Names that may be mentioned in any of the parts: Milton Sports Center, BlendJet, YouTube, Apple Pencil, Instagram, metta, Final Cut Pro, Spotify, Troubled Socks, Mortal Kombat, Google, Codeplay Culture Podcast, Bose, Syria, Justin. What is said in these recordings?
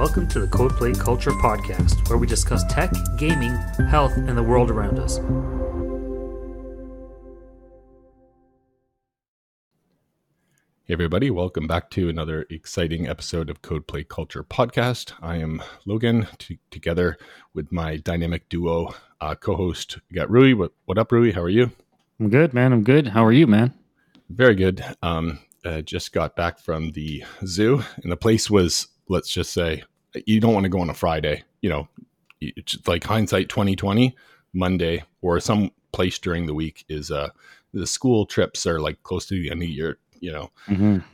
Welcome to the Codeplay Culture Podcast, where we discuss tech, gaming, health, and the world around us. Hey everybody, welcome back to another exciting episode of Codeplay Culture Podcast. I am Logan, together with my dynamic duo co-host. We got Rui. What up, Rui? How are you? I'm good, man. I'm good. How are you, man? Very good. Just got back from the zoo, and the place was, let's just say, you don't want to go on a Friday. You know, it's like hindsight 2020. Monday or some place during the week is the school trips are like close to the end of the year. You know,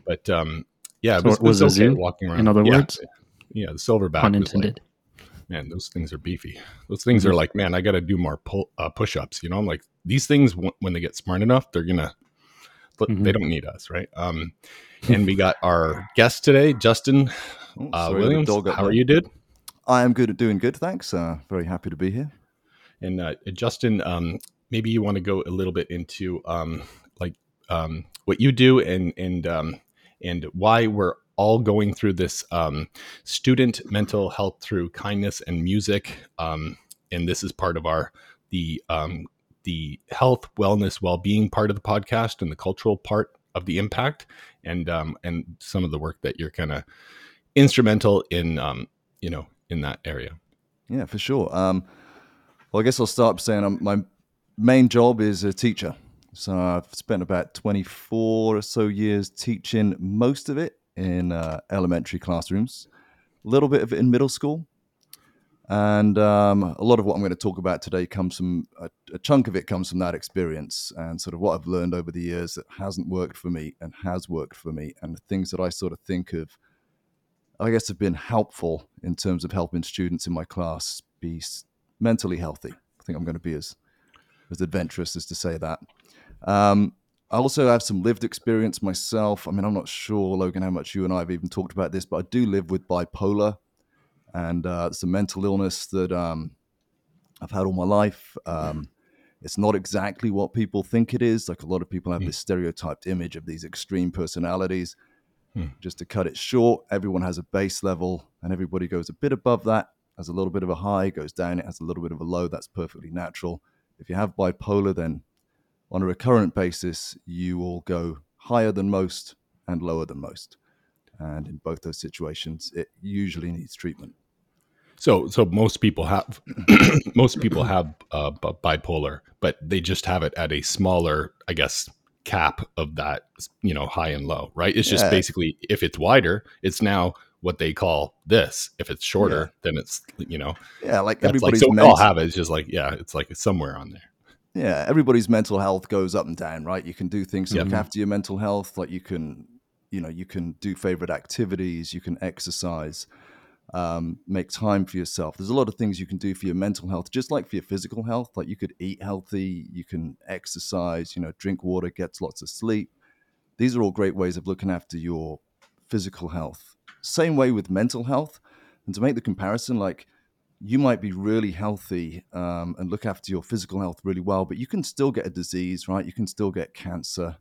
but yeah, so it was a zoo walking around. In other words, yeah, the silverback. Unintended. Like, man, those things are beefy. Those things are like, man, I got to do more push-ups. You know, I'm like, these things when they get smart enough, they're gonna. They don't need us, right? And we got our guest today, Justin Williams. How are you, dude? I am good at doing good, thanks. Very happy to be here. And Justin, maybe you want to go a little bit into what you do and why we're all going through this student mental health through kindness and music, and this is part of the health, wellness, well-being part of the podcast and the cultural part of the impact, and some of the work that you're kind of instrumental in, in that area. Yeah, for sure. Well, I guess I'll start saying my main job is a teacher. So I've spent about 24 or so years teaching, most of it in elementary classrooms, a little bit of it in middle school. And a lot of what I'm going to talk about today comes from, a chunk of it comes from that experience and sort of what I've learned over the years that hasn't worked for me and has worked for me, and the things that I sort of think of, I guess, have been helpful in terms of helping students in my class be mentally healthy. I think I'm going to be as adventurous as to say that. I also have some lived experience myself. I mean, I'm not sure, Logan, how much you and I have even talked about this, but I do live with bipolar, and it's a mental illness that I've had all my life. It's not exactly what people think it is. Like, a lot of people have this stereotyped image of these extreme personalities. Just to cut it short, everyone has a base level, and everybody goes a bit above that, has a little bit of a high, goes down, it has a little bit of a low. That's perfectly natural. If you have bipolar, then on a recurrent basis, you will go higher than most and lower than most. And in both those situations, it usually needs treatment. So most people have bipolar, but they just have it at a smaller, I guess, cap of that, you know, high and low, right? It's just basically, if it's wider, it's now what they call this. If it's shorter, then it's, you know. Yeah, like everybody's like, so we all have it. It's just like, yeah, it's like it's somewhere on there. Yeah, everybody's mental health goes up and down, right? You can do things to look after your mental health, like you can do favorite activities, you can exercise, make time for yourself. There's a lot of things you can do for your mental health, just like for your physical health. Like, you could eat healthy, you can exercise, you know, drink water, get lots of sleep. These are all great ways of looking after your physical health. Same way with mental health. And to make the comparison, like, you might be really healthy and look after your physical health really well, but you can still get a disease, right? You can still get cancer.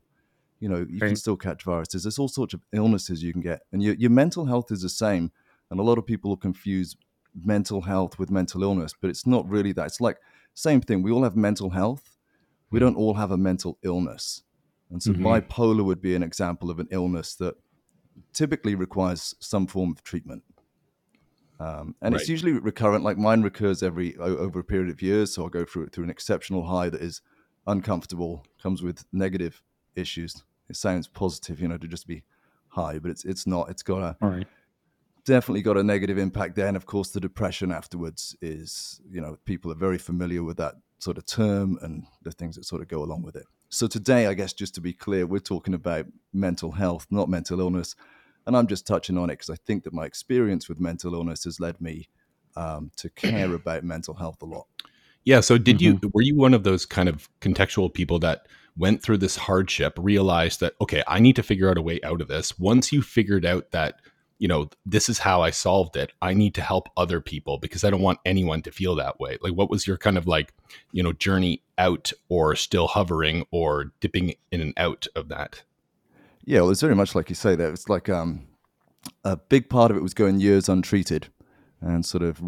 You know, you can still catch viruses. There's all sorts of illnesses you can get. And your mental health is the same. And a lot of people confuse mental health with mental illness, but it's not really that. It's like, same thing. We all have mental health. We don't all have a mental illness. And so bipolar would be an example of an illness that typically requires some form of treatment. It's usually recurrent. Like, mine recurs over a period of years. So I'll go through an exceptional high that is uncomfortable, comes with negative issues. It sounds positive, you know, to just be high, but it's not. It's got definitely got a negative impact there. And of course, the depression afterwards is, you know, people are very familiar with that sort of term and the things that sort of go along with it. So today, I guess, just to be clear, we're talking about mental health, not mental illness. And I'm just touching on it because I think that my experience with mental illness has led me to care about mental health a lot. Yeah. So were you one of those kind of contextual people that went through this hardship, realized that, okay, I need to figure out a way out of this. Once you figured out that, you know, this is how I solved it, I need to help other people because I don't want anyone to feel that way. Like, what was your kind of, like, you know, journey out, or still hovering or dipping in and out of that? Yeah, well, it's very much like you say there. It's like a big part of it was going years untreated and sort of,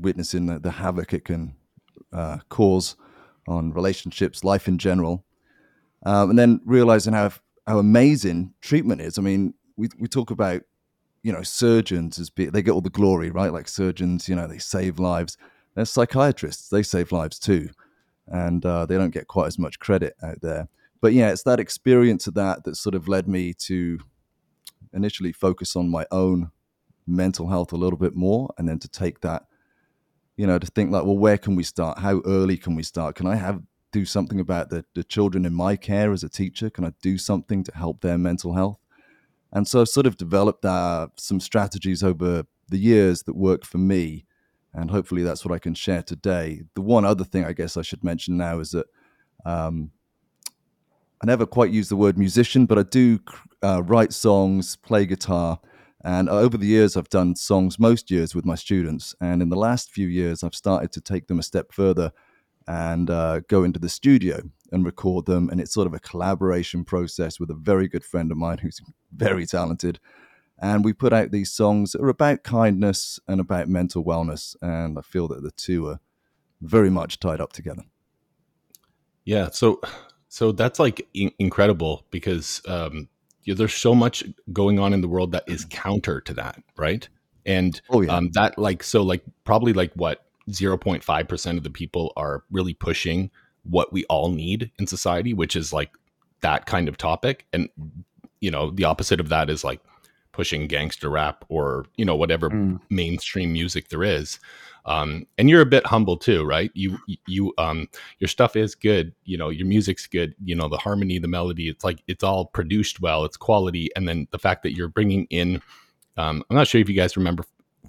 witnessing the havoc it can cause on relationships, life in general. And then realizing how amazing treatment is. I mean, we talk about, surgeons they get all the glory, right? Like surgeons, they save lives. They're psychiatrists. They save lives too. And they don't get quite as much credit out there. But yeah, it's that experience of that sort of led me to initially focus on my own mental health a little bit more. And then to take that, to think like, well, where can we start? How early can we start? Can I do something about the children in my care as a teacher? Can I do something to help their mental health? And so I've sort of developed some strategies over the years that work for me. And hopefully that's what I can share today. The one other thing I guess I should mention now is that I never quite use the word musician, but I do write songs, play guitar. And over the years, I've done songs most years with my students. And in the last few years, I've started to take them a step further and go into the studio and record them. And it's sort of a collaboration process with a very good friend of mine who's very talented. And we put out these songs that are about kindness and about mental wellness. And I feel that the two are very much tied up together. Yeah. So that's like incredible because there's so much going on in the world that is counter to that, right? And that probably 0.5% of the people are really pushing what we all need in society, which is like that kind of topic. And, the opposite of that is like pushing gangster rap or, whatever mainstream music there is. And you're a bit humble too, right? You your stuff is good. Your music's good, the harmony, the melody, it's like, it's all produced well, it's quality. And then the fact that you're bringing in, I'm not sure if you guys remember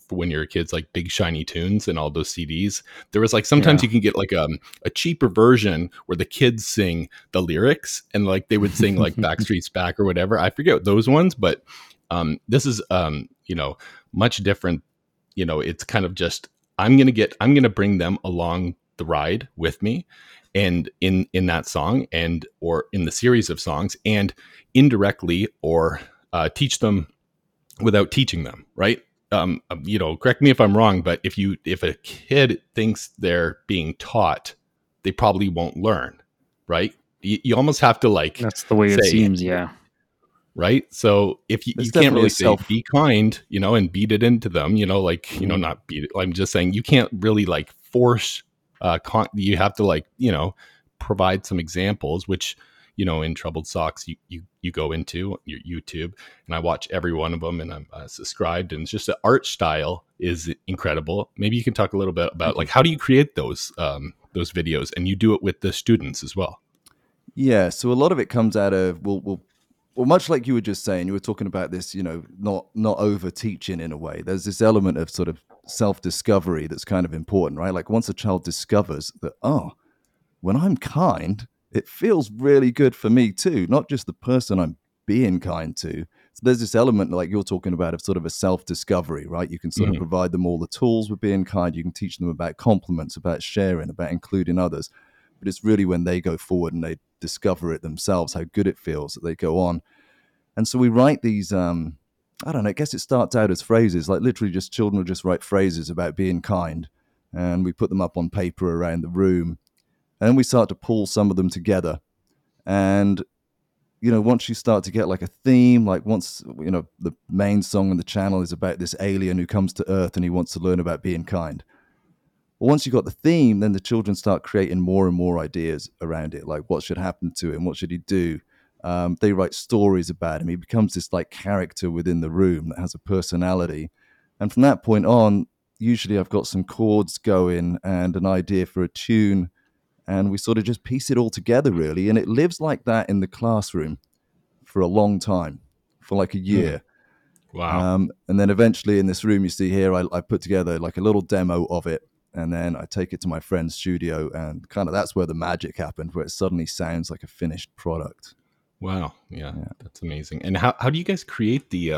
when you were kids, like Big Shiny Tunes and all those CDs, there was like, sometimes you can get like a cheaper version where the kids sing the lyrics and like they would sing like Backstreet's Back or whatever. I forget those ones, but this is, much different. It's kind of just, I'm going to bring them along the ride with me and in that song or in the series of songs and indirectly or teach them without teaching them. Right. Correct me if I'm wrong, but if a kid thinks they're being taught, they probably won't learn. Right. You almost have to like, that's the way it seems. Yeah. Right. So if you can't really say be kind, and beat it into them, not beat it. I'm just saying you can't really like force, you have to like, provide some examples, which, in Troubled Socks, you go into your YouTube and I watch every one of them and I'm subscribed and it's just the art style is incredible. Maybe you can talk a little bit about like, how do you create those videos and you do it with the students as well? Yeah. So a lot of it comes out of, well, much like you were just saying, you were talking about this, not over teaching in a way. There's this element of sort of self-discovery that's kind of important, right? Like once a child discovers that, when I'm kind, it feels really good for me too, not just the person I'm being kind to. So there's this element like you're talking about of sort of a self-discovery, right? You can sort of provide them all the tools with being kind. You can teach them about compliments, about sharing, about including others. But it's really when they go forward and they discover it themselves, how good it feels, that they go on. And so we write these, I guess it starts out as phrases, like literally just children will just write phrases about being kind. And we put them up on paper around the room. And then we start to pull some of them together. And, once you start to get like a theme, like once, the main song on the channel is about this alien who comes to Earth and he wants to learn about being kind. Once you've got the theme, then the children start creating more and more ideas around it, like what should happen to him, what should he do? They write stories about him. He becomes this like character within the room that has a personality. And from that point on, usually I've got some chords going and an idea for a tune, and we sort of just piece it all together, really. And it lives like that in the classroom for a long time, for like a year. Wow. And then eventually in this room you see here, I put together like a little demo of it. And then I take it to my friend's studio and kind of that's where the magic happened, where it suddenly sounds like a finished product. Wow. Yeah. That's amazing. And how do you guys create the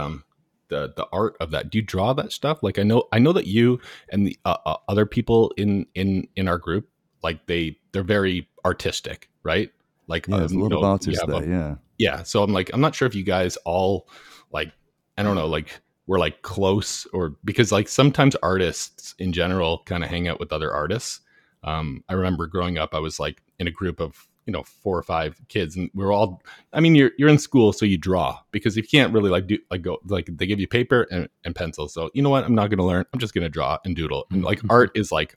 art of that? Do you draw that stuff? Like I know that you and the other people in our group, like they're very artistic, right? Like there's a lot of artists there. Yeah. So I'm not sure if you guys all like I don't know, like we're like close, or because like sometimes artists in general kind of hang out with other artists. I remember growing up, I was like in a group of, you know, 4 or 5 kids, and we're all, I mean, you're in school, so you draw because you can't really like do like go, like they give you paper and pencil. So you know what? I'm not going to learn. I'm just going to draw and doodle. And like art is like,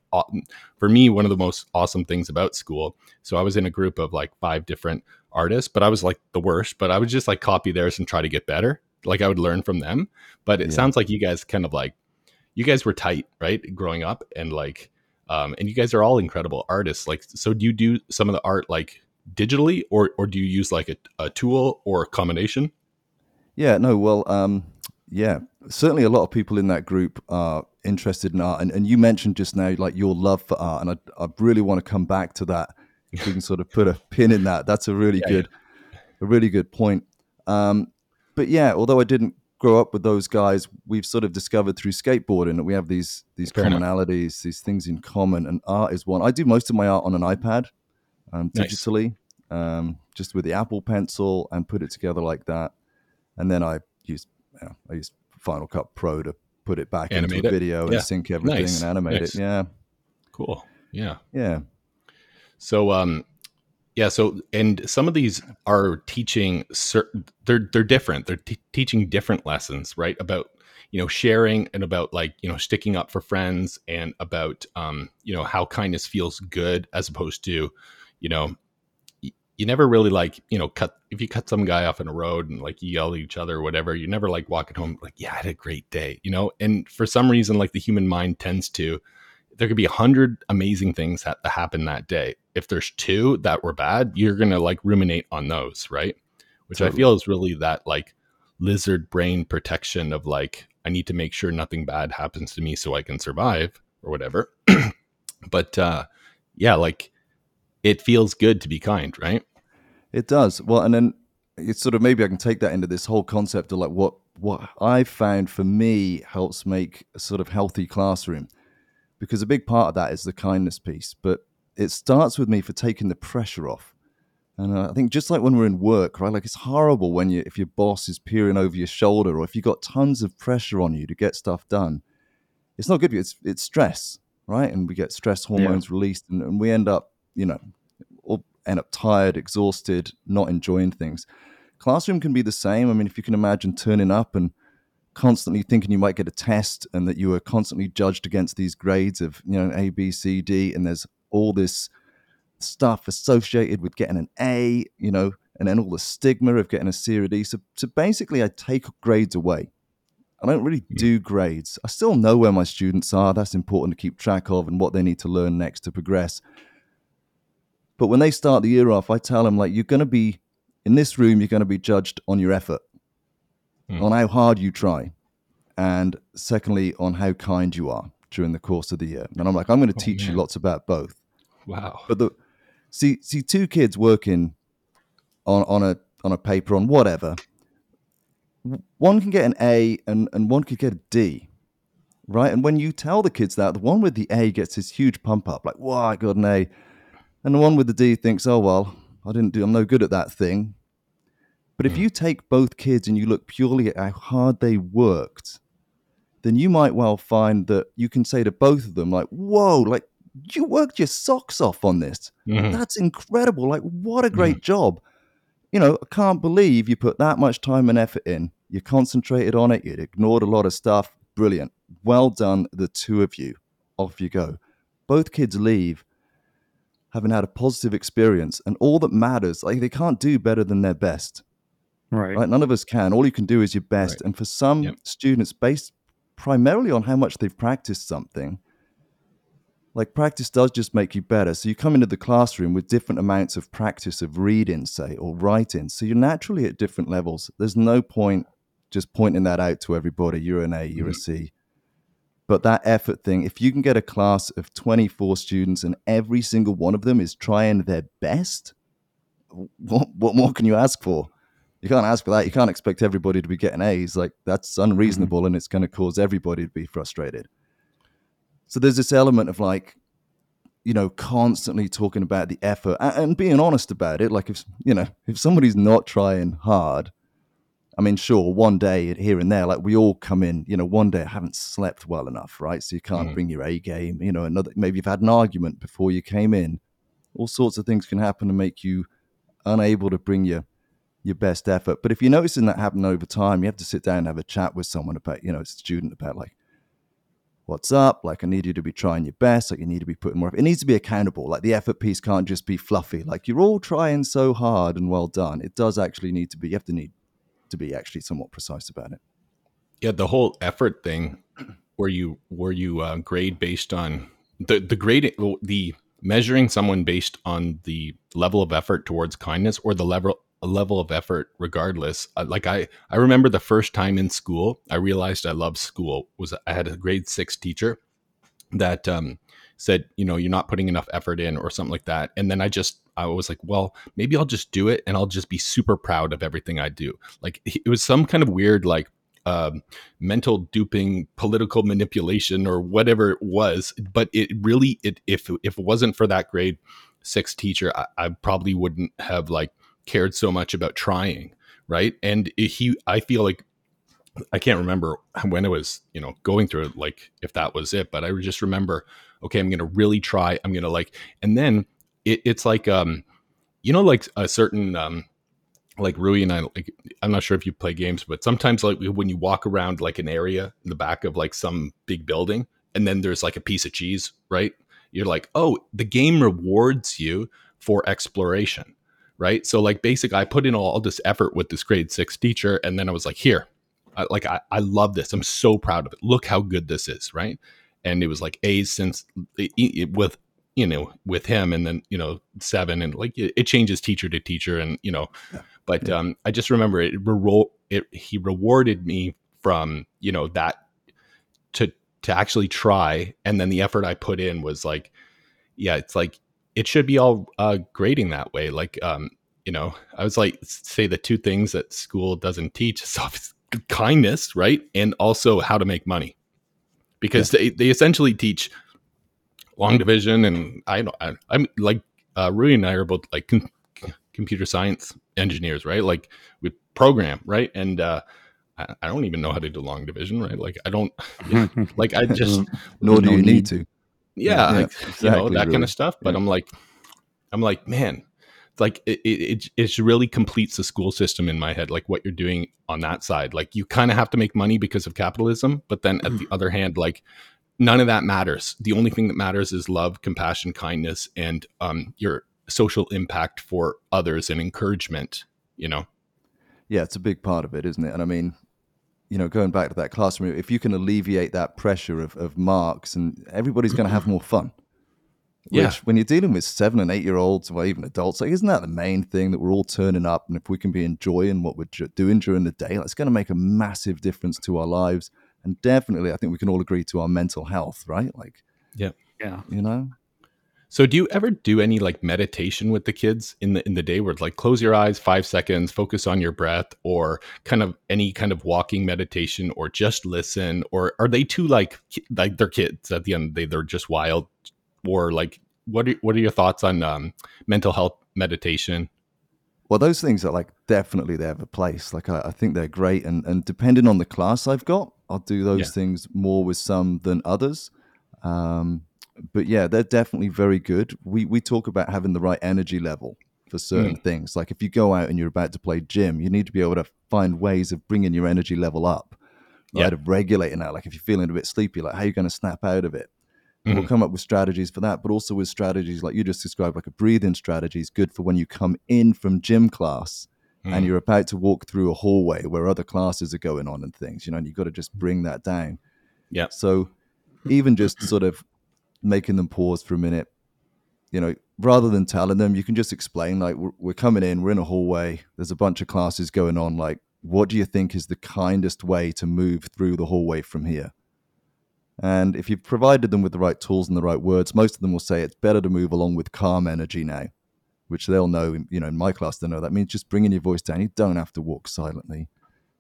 for me, one of the most awesome things about school. So I was in a group of like 5 different artists, but I was like the worst, but I would just like copy theirs and try to get better. Like I would learn from them, but it sounds like you guys kind of like, you guys were tight, right? Growing up and like, and you guys are all incredible artists. Like, so do you do some of the art like digitally, or do you use like a tool or a combination? Yeah, no, well, yeah, certainly a lot of people in that group are interested in art. And you mentioned just now, like your love for art. And I really want to come back to that. If we can sort of put a pin in that. That's a really a really good point. But yeah, although I didn't grow up with those guys, we've sort of discovered through skateboarding that we have these commonalities, these things in common, and art is one. I do most of my art on an iPad, digitally, just with the Apple Pencil, and put it together like that. And then I use Final Cut Pro to put it back into a video and sync everything and animate it. Yeah, cool. Yeah, yeah. So, yeah. So, and some of these are teaching certain, they're different. They're teaching different lessons, right? About, you know, sharing and about like, you know, sticking up for friends and about, you know, how kindness feels good as opposed to, you know, you never really like, you know, if you cut some guy off in a road and like you yell at each other or whatever, you're never like walking home like, yeah, I had a great day, you know? And for some reason, like the human mind tends to, there could be 100 amazing things that happen that day. If there's 2 that were bad, you're going to like ruminate on those. Right. Which totally. I feel is really that like lizard brain protection of like, I need to make sure nothing bad happens to me so I can survive or whatever. But yeah, like it feels good to be kind, right? It does. Well, and then it's sort of, maybe I can take that into this whole concept of like what I've found for me helps make a sort of healthy classroom. Because a big part of that is the kindness piece, but it starts with me for taking the pressure off. And I think just like when we're in work, right? Like it's horrible when if your boss is peering over your shoulder, or if you've got tons of pressure on you to get stuff done, it's not good for you. It's stress, right? And we get stress hormones released, and we end up, you know, all end up tired, exhausted, not enjoying things. Classroom can be the same. I mean, if you can imagine turning up and constantly thinking you might get a test and that you were constantly judged against these grades of, you know, A, B, C, D, and there's all this stuff associated with getting an A, you know, and then all the stigma of getting a C or a D. So basically I take grades away. I don't really do grades. I still know where my students are. That's important to keep track of and what they need to learn next to progress. But when they start the year off, I tell them like, you're going to be in this room, you're going to be judged on your effort. On how hard you try, and secondly, on how kind you are during the course of the year. And I'm like, I'm going to teach you lots about both. Wow. But see 2 kids working on a paper on whatever, one can get an A and one could get a D, right? And when you tell the kids that, the one with the A gets this huge pump up, like, wow, I got an A. And the one with the D thinks, oh, well, I'm no good at that thing. But if you take both kids and you look purely at how hard they worked, then you might well find that you can say to both of them, like, whoa, like you worked your socks off on this. Mm-hmm. That's incredible. Like, what a great job. You know, I can't believe you put that much time and effort in. You concentrated on it. You'd ignored a lot of stuff. Brilliant. Well done, the 2 of you. Off you go. Both kids leave having had a positive experience, and all that matters, like they can't do better than their best. Right. None of us can. All you can do is your best. Right. And for some students, based primarily on how much they've practiced something, like practice does just make you better. So you come into the classroom with different amounts of practice of reading, say, or writing. So you're naturally at different levels. There's no point just pointing that out to everybody. You're an A, you're a C. But that effort thing, if you can get a class of 24 students and every single one of them is trying their best, what more can you ask for? You can't ask for that. You can't expect everybody to be getting A's. Like that's unreasonable and it's going to cause everybody to be frustrated. So there's this element of like, you know, constantly talking about the effort and being honest about it. Like if somebody's not trying hard, I mean, sure, one day here and there, like we all come in, you know, one day I haven't slept well enough, right? So you can't bring your A game, you know, another, maybe you've had an argument before you came in. All sorts of things can happen and make you unable to bring your best effort. But if you're noticing that happen over time, you have to sit down and have a chat with someone about, you know, a student about like, what's up? Like, I need you to be trying your best. Like, you need to be putting more effort. It needs to be accountable. Like, the effort piece can't just be fluffy. Like, you're all trying so hard and well done. It does actually need to be, you have to need to be actually somewhat precise about it. Yeah, the whole effort thing where you grade based on the grade, the measuring someone based on the level of effort towards kindness or the level of effort regardless. Like I remember the first time in school, I realized I loved school was I had a grade 6 teacher that said, you know, you're not putting enough effort in or something like that. And then I was like, well, maybe I'll just do it and I'll just be super proud of everything I do. Like it was some kind of weird, like mental duping, political manipulation or whatever it was. But it really, if it wasn't for that grade 6 teacher, I probably wouldn't have like cared so much about trying, right? And I feel like I can't remember when it was, you know, going through it, like if that was it, but I just remember, okay, I'm going to really try. I'm going to like, and then it's like, you know, like a certain, like Rui and I, like, I'm not sure if you play games, but sometimes like when you walk around like an area in the back of like some big building, and then there's like a piece of cheese, right? You're like, oh, the game rewards you for exploration. Right. So like basically I put in all this effort with this grade 6 teacher. And then I was like, here, I love this. I'm so proud of it. Look how good this is. Right. And it was like A's since with, you know, with him and then, you know, 7 and like it changes teacher to teacher and, you know, yeah. But yeah. I just remember he rewarded me from, you know, that to actually try. And then the effort I put in was like, yeah, it's like, it should be all grading that way. Like, you know, I was like, say the two things that school doesn't teach is kindness, right? And also how to make money, because they essentially teach long division. And I'm like, Rui and I are both like computer science engineers, right? Like we program, right? And I don't even know how to do long division, right? Like I don't, like I just. Nor do you need to. Yeah, like, exactly, you know, that really. Kind of stuff. But yeah. I'm like, man, like it really completes the school system in my head. Like what you're doing on that side, like you kind of have to make money because of capitalism. But then at the other hand, like none of that matters. The only thing that matters is love, compassion, kindness, and your social impact for others and encouragement, you know? Yeah, it's a big part of it, isn't it? And I mean, you know, going back to that classroom, if you can alleviate that pressure of marks, and everybody's going to have more fun. Yeah. Which, when you're dealing with 7 and 8 year olds, or even adults, like isn't that the main thing that we're all turning up? And if we can be enjoying what we're doing during the day, like, it's going to make a massive difference to our lives, and definitely, I think we can all agree to our mental health, right? Like, yeah, you know. So, do you ever do any like meditation with the kids in the day where it's like close your eyes 5 seconds, focus on your breath, or kind of any kind of walking meditation, or just listen? Or are they too like they're kids at the end of the day, they're just wild? Or like what are your thoughts on mental health meditation? Well, those things are like definitely they have a place. Like I think they're great, and depending on the class I've got, I'll do those things more with some than others. But yeah, they're definitely very good. We talk about having the right energy level for certain things. Like if you go out and you're about to play gym, you need to be able to find ways of bringing your energy level up, right? Of regulating that. Like if you're feeling a bit sleepy, like how are you going to snap out of it? Mm-hmm. We'll come up with strategies for that, but also with strategies like you just described, like a breathing strategy is good for when you come in from gym class and you're about to walk through a hallway where other classes are going on and things, you know, and you've got to just bring that down. Yeah. So even just sort of making them pause for a minute, you know, rather than telling them, you can just explain like we're coming in, we're in a hallway, there's a bunch of classes going on. Like, what do you think is the kindest way to move through the hallway from here? And if you've provided them with the right tools and the right words, most of them will say it's better to move along with calm energy now, which they'll know, you know, in my class, they know that means just bringing your voice down. You don't have to walk silently,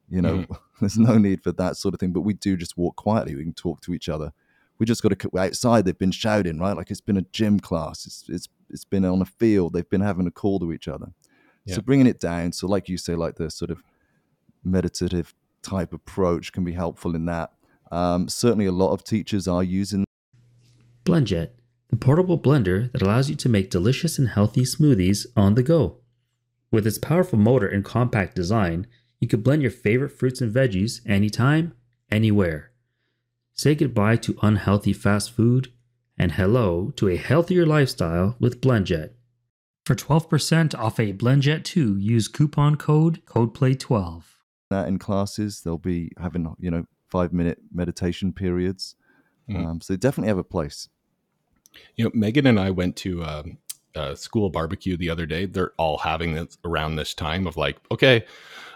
you know, there's no need for that sort of thing, but we do just walk quietly. We can talk to each other. We just got to outside. They've been shouting, right? Like it's been a gym class. It's been on a field. They've been having a call to each other. Yeah. So bringing it down. So like you say, like the sort of meditative type approach can be helpful in that. Certainly a lot of teachers are using BlendJet, the portable blender that allows you to make delicious and healthy smoothies on the go. With its powerful motor and compact design, you can blend your favorite fruits and veggies anytime, anywhere. Say goodbye to unhealthy fast food and hello to a healthier lifestyle with BlendJet. For 12% off a BlendJet 2, use coupon code CODEPLAY12. That in classes, they'll be having, 5-minute meditation periods. So they definitely have a place. Megan and I went to a school barbecue the other day. They're all having this around this time of like, okay,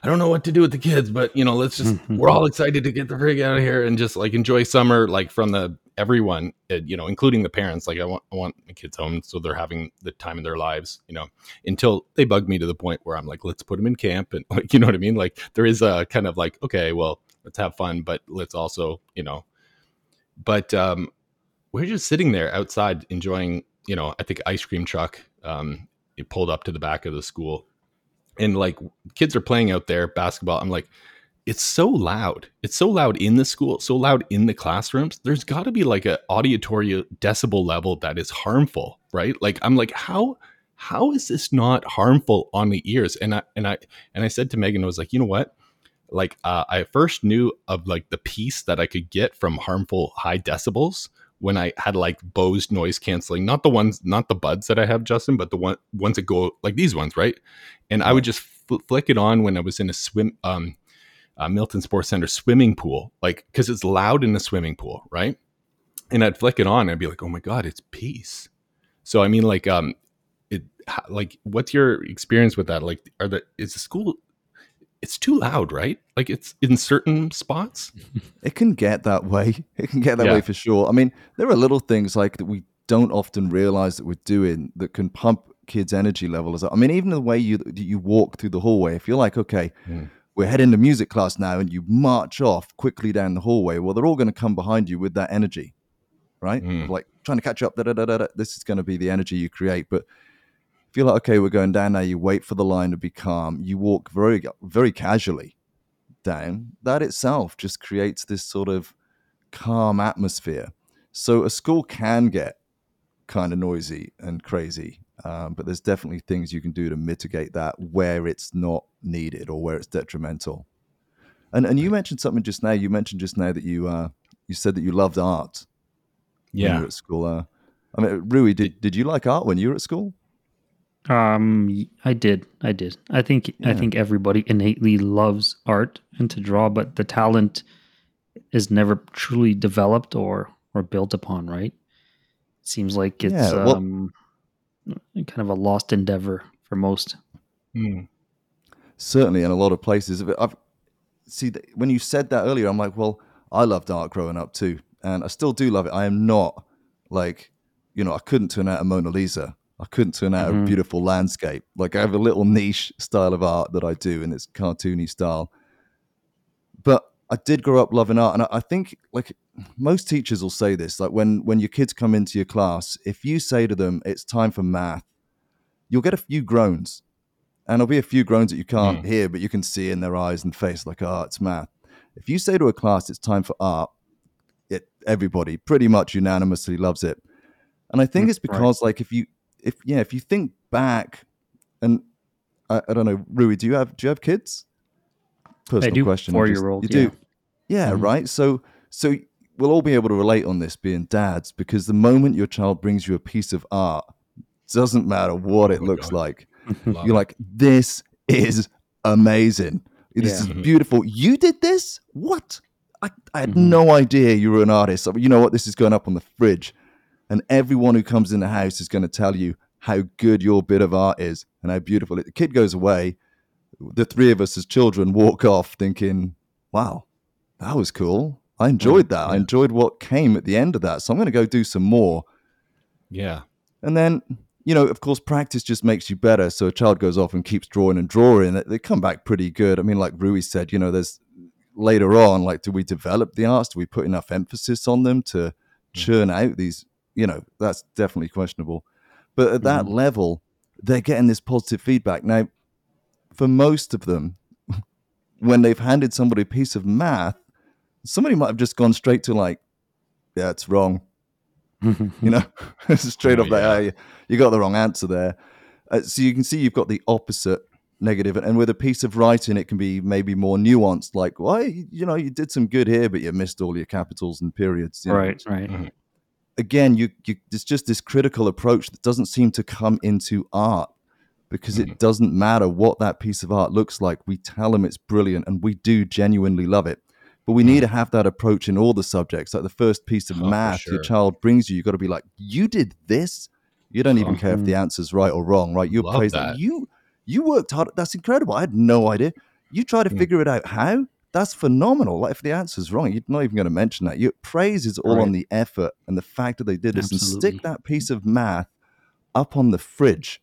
I don't know what to do with the kids, but let's just, we're all excited to get the frig out of here and just like enjoy summer, like from everyone, including the parents. Like I want the kids home. So they're having the time of their lives, until they bug me to the point where I'm like, let's put them in camp. And like, you know what I mean? Like there is a kind of like, okay, well, let's have fun, but let's also, we're just sitting there outside enjoying, I think ice cream truck, it pulled up to the back of the school and like kids are playing out there basketball. I'm like, it's so loud. It's so loud in the school, so loud in the classrooms. There's gotta be like an auditory decibel level that is harmful, right? Like, I'm like, how is this not harmful on the ears? And I said to Megan, I was like, you know what? Like, I first knew of like the peace that I could get from harmful high decibels when I had like Bose noise canceling, not the buds that I have, Justin, but the ones that go like these ones, right? And I would just flick it on when I was in a Milton Sports Center swimming pool, like because it's loud in the swimming pool, right? And I'd flick it on and I'd be like, oh my God, it's peace. So I mean, like, what's your experience with that? Like, is the school? It's too loud, right? Like it's in certain spots. It can get that way. It can get that way for sure. I mean, there are little things like that we don't often realize that we're doing that can pump kids' energy levels up. I mean, even the way you walk through the hallway, if you're like, okay, we're heading to music class now, and you march off quickly down the hallway, well, they're all going to come behind you with that energy, right? Like trying to catch up, this is going to be the energy you create. But if you're like, okay, we're going down now, you wait for the line to be calm, you walk very, very casually down, that itself just creates this sort of calm atmosphere. So a school can get kind of noisy and crazy, but there's definitely things you can do to mitigate that where it's not needed or where it's detrimental. And you mentioned something just now. You mentioned just now that you said that you loved art when you were at school. Rui, did you like art when you were at school? I did. I think everybody innately loves art and to draw, but the talent is never truly developed or built upon, right? It seems like it's kind of a lost endeavor for most. Certainly in a lot of places. When you said that earlier, I'm like, well, I loved art growing up too, and I still do love it. I am not like, I couldn't turn out a Mona Lisa. I couldn't turn out a beautiful landscape. Like I have a little niche style of art that I do, and it's cartoony style. But I did grow up loving art. And I think like most teachers will say this, like when your kids come into your class, if you say to them, it's time for math, you'll get a few groans, and there'll be a few groans that you can't hear, but you can see in their eyes and face like, oh, it's math. If you say to a class, it's time for art, everybody pretty much unanimously loves it. And I think it's because like, if you think back, and I don't know, Rui, do you have kids? Personal I do. Question. 4-year-old. You do. Yeah. Right. So we'll all be able to relate on this being dads, because the moment your child brings you a piece of art, doesn't matter what it looks like. You're like, this is amazing. This is beautiful. You did this? What? I had no idea you were an artist. You know what? This is going up on the fridge. And everyone who comes in the house is going to tell you how good your bit of art is and how beautiful it. The kid goes away. The three of us as children walk off thinking, wow, that was cool. I enjoyed that. I enjoyed what came at the end of that. So I'm going to go do some more. Yeah. And then, of course, practice just makes you better. So a child goes off and keeps drawing and drawing. They come back pretty good. I mean, like Rui said, there's later on, like, do we develop the arts? Do we put enough emphasis on them to churn out these? That's definitely questionable. But at that level, they're getting this positive feedback. Now, for most of them, when they've handed somebody a piece of math, somebody might have just gone straight to like, yeah, it's wrong. You know, straight up like, oh, you got the wrong answer there. So you can see you've got the opposite negative. And with a piece of writing, it can be maybe more nuanced, like, well, you know, you did some good here, but you missed all your capitals and periods. You know? Right. Again, it's just this critical approach that doesn't seem to come into art, because it doesn't matter what that piece of art looks like. We tell them it's brilliant and we do genuinely love it. But we need to have that approach in all the subjects. Like the first piece of math your child brings you, you've got to be like, you did this? You don't even care if the answer's right or wrong, right? You're praised. Like, you worked hard. That's incredible. I had no idea. You try to figure it out. How? That's phenomenal. Like if the answer's wrong, you're not even going to mention that. Your praise is all on the effort and the fact that they did this. Absolutely. And stick that piece of math up on the fridge,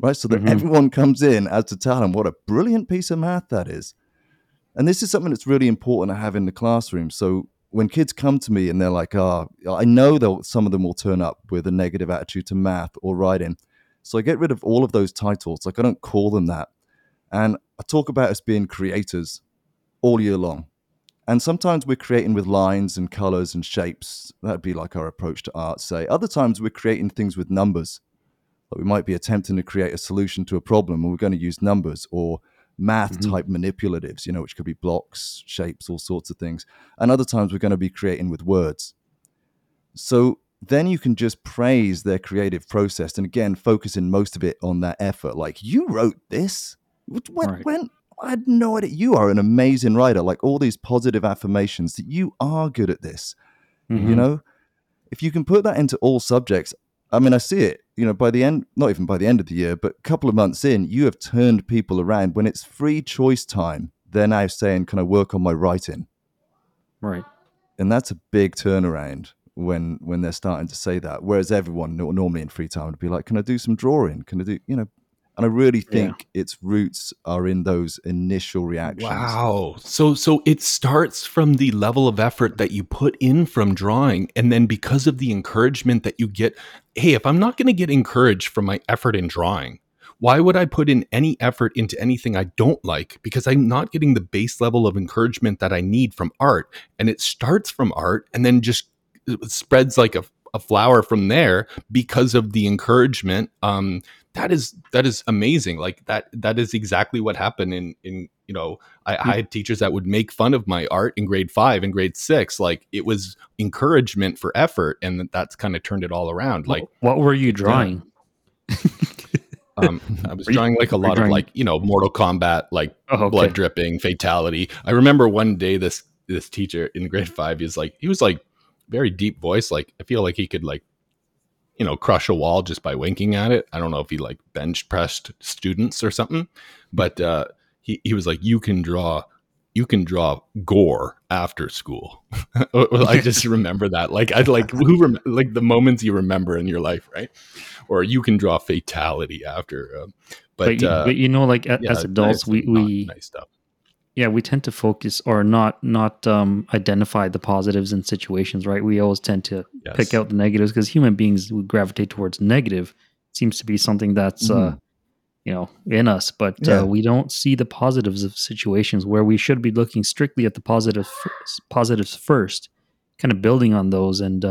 right? So that everyone comes in as to tell them what a brilliant piece of math that is. And this is something that's really important to have in the classroom. So when kids come to me and they're like, I know some of them will turn up with a negative attitude to math or writing. So I get rid of all of those titles. Like I don't call them that. And I talk about us being creators all year long. And sometimes we're creating with lines and colors and shapes. That'd be like our approach to art, say. Other times we're creating things with numbers. Like we might be attempting to create a solution to a problem and we're going to use numbers or math type manipulatives, you know, which could be blocks, shapes, all sorts of things. And other times we're going to be creating with words. So then you can just praise their creative process. And again, focusing most of it on that effort. Like, you wrote this? When? I had no idea. You are an amazing writer. Like all these positive affirmations that you are good at this. You know, if you can put that into all subjects, I mean, I see it, you know, by the end, not even by the end of the year, but a couple of months in, you have turned people around. When it's free choice time, they're now saying, can I work on my writing? Right. And that's a big turnaround when they're starting to say that. Whereas everyone normally in free time would be like, can I do some drawing? Can I do, you know, and I really think its roots are in those initial reactions. Wow. So it starts from the level of effort that you put in from drawing. And then because of the encouragement that you get, hey, if I'm not going to get encouraged from my effort in drawing, why would I put in any effort into anything I don't like? Because I'm not getting the base level of encouragement that I need from art. And it starts from art and then just spreads like a flower from there because of the encouragement. That is amazing. Like that is exactly what happened in you know, I had teachers that would make fun of my art in grade 5 and grade 6. Like it was encouragement for effort. And that's kind of turned it all around. Like what were you drawing? I was drawing like a lot of like, you know, Mortal Kombat, like blood dripping, fatality. I remember one day this teacher in grade 5, he was like very deep voice. Like I feel like he could like, you know, crush a wall just by winking at it. I don't know if he like bench pressed students or something, but he was like, you can draw gore after school. Well, I just remember that. Like I'd like like the moments you remember in your life, right? Or you can draw fatality after. But you know, like as adults, we nice stuff. Yeah, we tend to focus or not identify the positives in situations, right? We always tend to pick out the negatives because human beings would gravitate towards negative. It seems to be something that's, you know, in us. But we don't see the positives of situations where we should be looking strictly at the positives first, kind of building on those and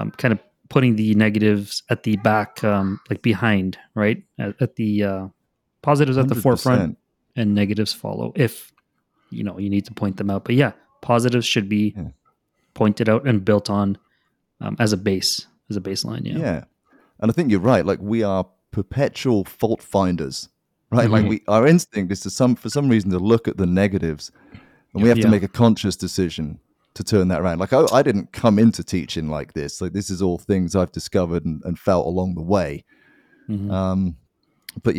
kind of putting the negatives at the back, like behind, right? At the positives 100%. At the forefront. And negatives follow if, you know, you need to point them out. But yeah, positives should be pointed out and built on as a baseline. Yeah. Yeah. And I think you're right. Like we are perpetual fault finders, right? Like our instinct is for some reason to look at the negatives and we have to make a conscious decision to turn that around. Like I didn't come into teaching like this. Like this is all things I've discovered and felt along the way. But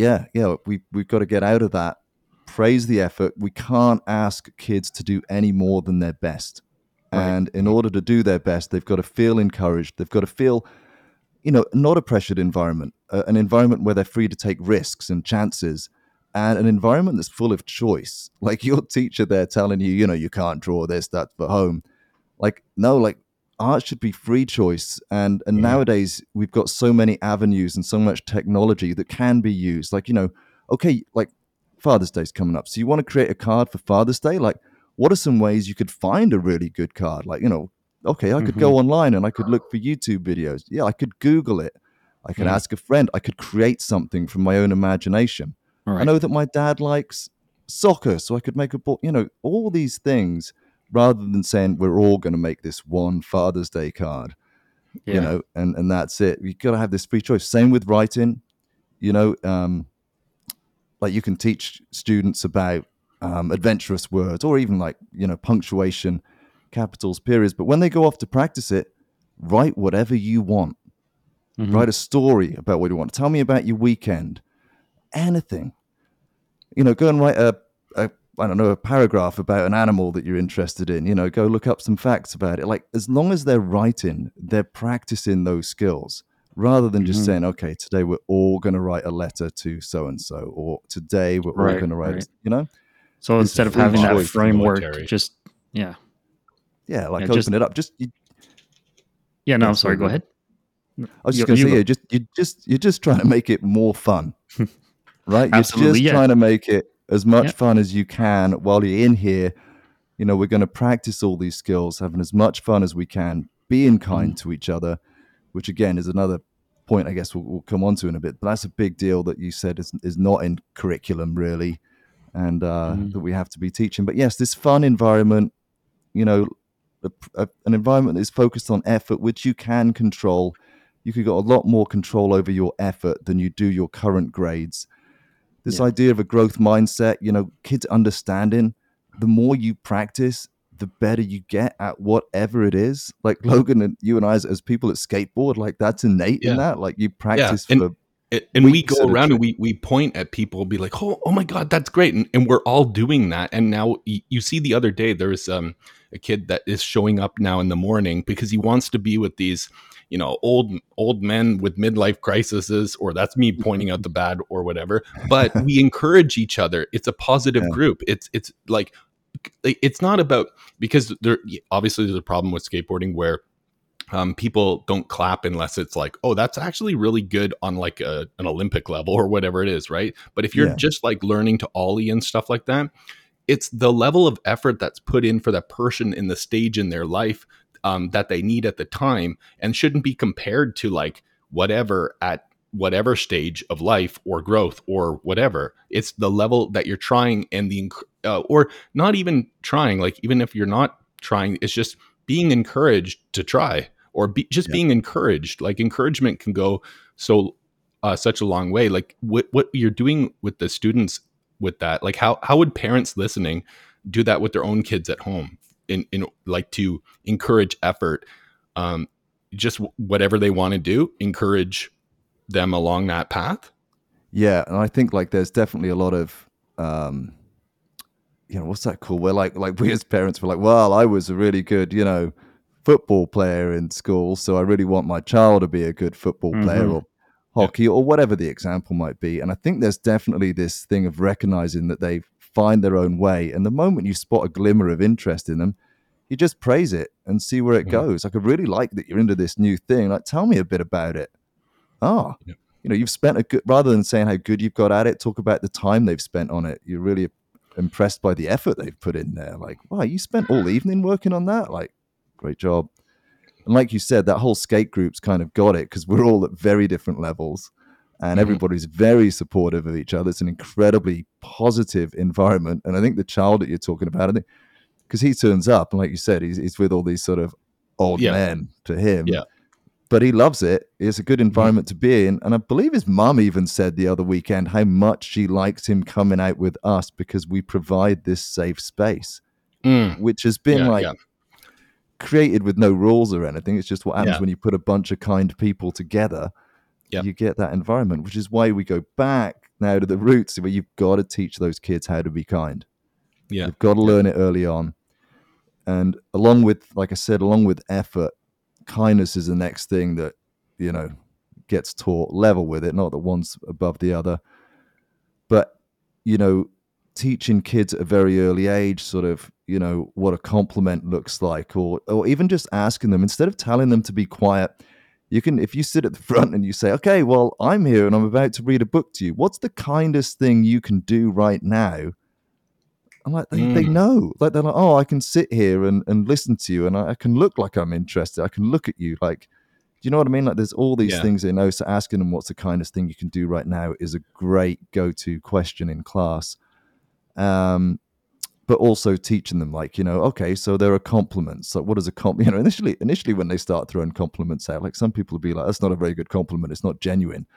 we've got to get out of that. Praise the effort. We can't ask kids to do any more than their best. Right. And in order to do their best, they've got to feel encouraged. They've got to feel, you know, not a pressured environment, an environment where they're free to take risks and chances and an environment that's full of choice. Like your teacher there telling you, you know, you can't draw this, that's for home. Like, no, like art should be free choice. And nowadays we've got so many avenues and so much technology that can be used. Like, you know, okay, like, Father's Day's coming up. So you want to create a card for Father's Day? Like, what are some ways you could find a really good card? Like, you know, okay, I could go online and I could look for YouTube videos. Yeah, I could Google it. I can ask a friend. I could create something from my own imagination. Right. I know that my dad likes soccer, so I could make a ball. You know, all these things, rather than saying we're all going to make this one Father's Day card, you know, and that's it. You've got to have this free choice. Same with writing, you know, like you can teach students about adventurous words or even like, you know, punctuation, capitals, periods. But when they go off to practice it, write whatever you want. Mm-hmm. Write a story about what you want. Tell me about your weekend. Anything. You know, go and write a paragraph about an animal that you're interested in. You know, go look up some facts about it. Like, as long as they're writing, they're practicing those skills rather than just saying, okay, today we're all going to write a letter to so-and-so, or today we're all going to write, you know? So instead of having that framework, just, yeah, like open it up. I'm sorry, go ahead. I was just going to say, you're just trying to make it more fun, right? Absolutely, you're just trying to make it as much fun as you can while you're in here. You know, we're going to practice all these skills, having as much fun as we can, being kind to each other, which again is another point I guess we'll come on to in a bit. But that's a big deal that you said is not in curriculum really, and that we have to be teaching. But yes, this fun environment, you know, an environment that is focused on effort, which you can control. You could get a lot more control over your effort than you do your current grades. This idea of a growth mindset, you know, kids understanding the more you practice, the better you get at whatever it is. Like Logan and you and I, as people at skateboard, like that's innate in that. Like you practice for and we go around and we point at people, be like, oh my God, that's great. And we're all doing that. And now you see the other day, there was a kid that is showing up now in the morning because he wants to be with these, you know, old men with midlife crises, or that's me pointing out the bad or whatever. But we encourage each other. It's a positive group. It's like, it's not about, because there obviously there's a problem with skateboarding where people don't clap unless it's like, oh, that's actually really good on like an Olympic level or whatever it is, right? But if you're just like learning to ollie and stuff like that, it's the level of effort that's put in for that person in the stage in their life that they need at the time, and shouldn't be compared to like whatever at whatever stage of life or growth or whatever. It's the level that you're trying and the or not even trying, like even if you're not trying, it's just being encouraged to try, or being encouraged. Like encouragement can go such a long way. Like what you're doing with the students with that, like how would parents listening do that with their own kids at home in like to encourage effort, just whatever they want to do, encourage them along that path. Yeah. And I think like, there's definitely a lot of, you know, what's that called? Where like we as parents were like, well, I was a really good, you know, football player in school, so I really want my child to be a good football player or hockey or whatever the example might be. And I think there's definitely this thing of recognizing that they find their own way. And the moment you spot a glimmer of interest in them, you just praise it and see where it goes. Like, I really like that you're into this new thing. Like, tell me a bit about it. Oh, you know, you've spent a good, rather than saying how good you've got at it, talk about the time they've spent on it. You're really impressed by the effort they've put in there. Like, wow, you spent all evening working on that? Like, great job. And like you said, that whole skate group's kind of got it because we're all at very different levels and everybody's very supportive of each other. It's an incredibly positive environment. And I think the child that you're talking about, I think, because he turns up and like you said, he's with all these sort of old men to him. Yeah. But he loves it. It's a good environment to be in. And I believe his mum even said the other weekend how much she likes him coming out with us because we provide this safe space, which has been created with no rules or anything. It's just what happens when you put a bunch of kind people together. Yeah. You get that environment, which is why we go back now to the roots where you've got to teach those kids how to be kind. Yeah. You've got to learn it early on. And along with, like I said, along with effort, kindness is the next thing that, you know, gets taught. Level with it, not that one's above the other, but, you know, teaching kids at a very early age sort of, you know, what a compliment looks like, or even just asking them, instead of telling them to be quiet, You can, if you sit at the front and you say, okay, well, I'm here and I'm about to read a book to you. What's the kindest thing you can do right now? I'm like, they know. Like, they're like, oh, I can sit here and listen to you, and I can look like I'm interested. I can look at you. Like, do you know what I mean? Like, there's all these things they know. So asking them what's the kindest thing you can do right now is a great go-to question in class. But also teaching them, like, you know, okay, so there are compliments. Like, what is a compliment? You know, initially when they start throwing compliments out, like, some people will be like, that's not a very good compliment. It's not genuine,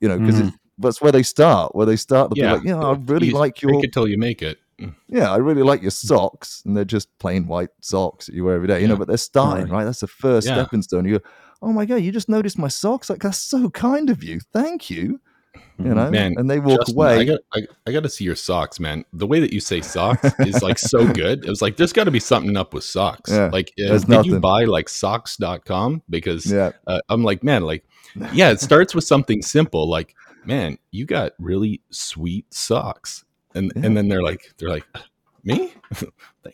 you know, because that's where they start. They'll be like, yeah, I really like your... Make it till you make it. Yeah, I really like your socks. And they're just plain white socks that you wear every day, you know, but they're starting, right? That's the first stepping stone. You go, oh my God, you just noticed my socks? Like, that's so kind of you. Thank you. You know, man, and they walk away. I got to see your socks, man. The way that you say socks is like so good. It was like, there's got to be something up with socks. Yeah, like, did you buy like socks.com? Because I'm like, man, like, yeah, it starts with something simple. Like, man, you got really sweet socks. And then they're like, me?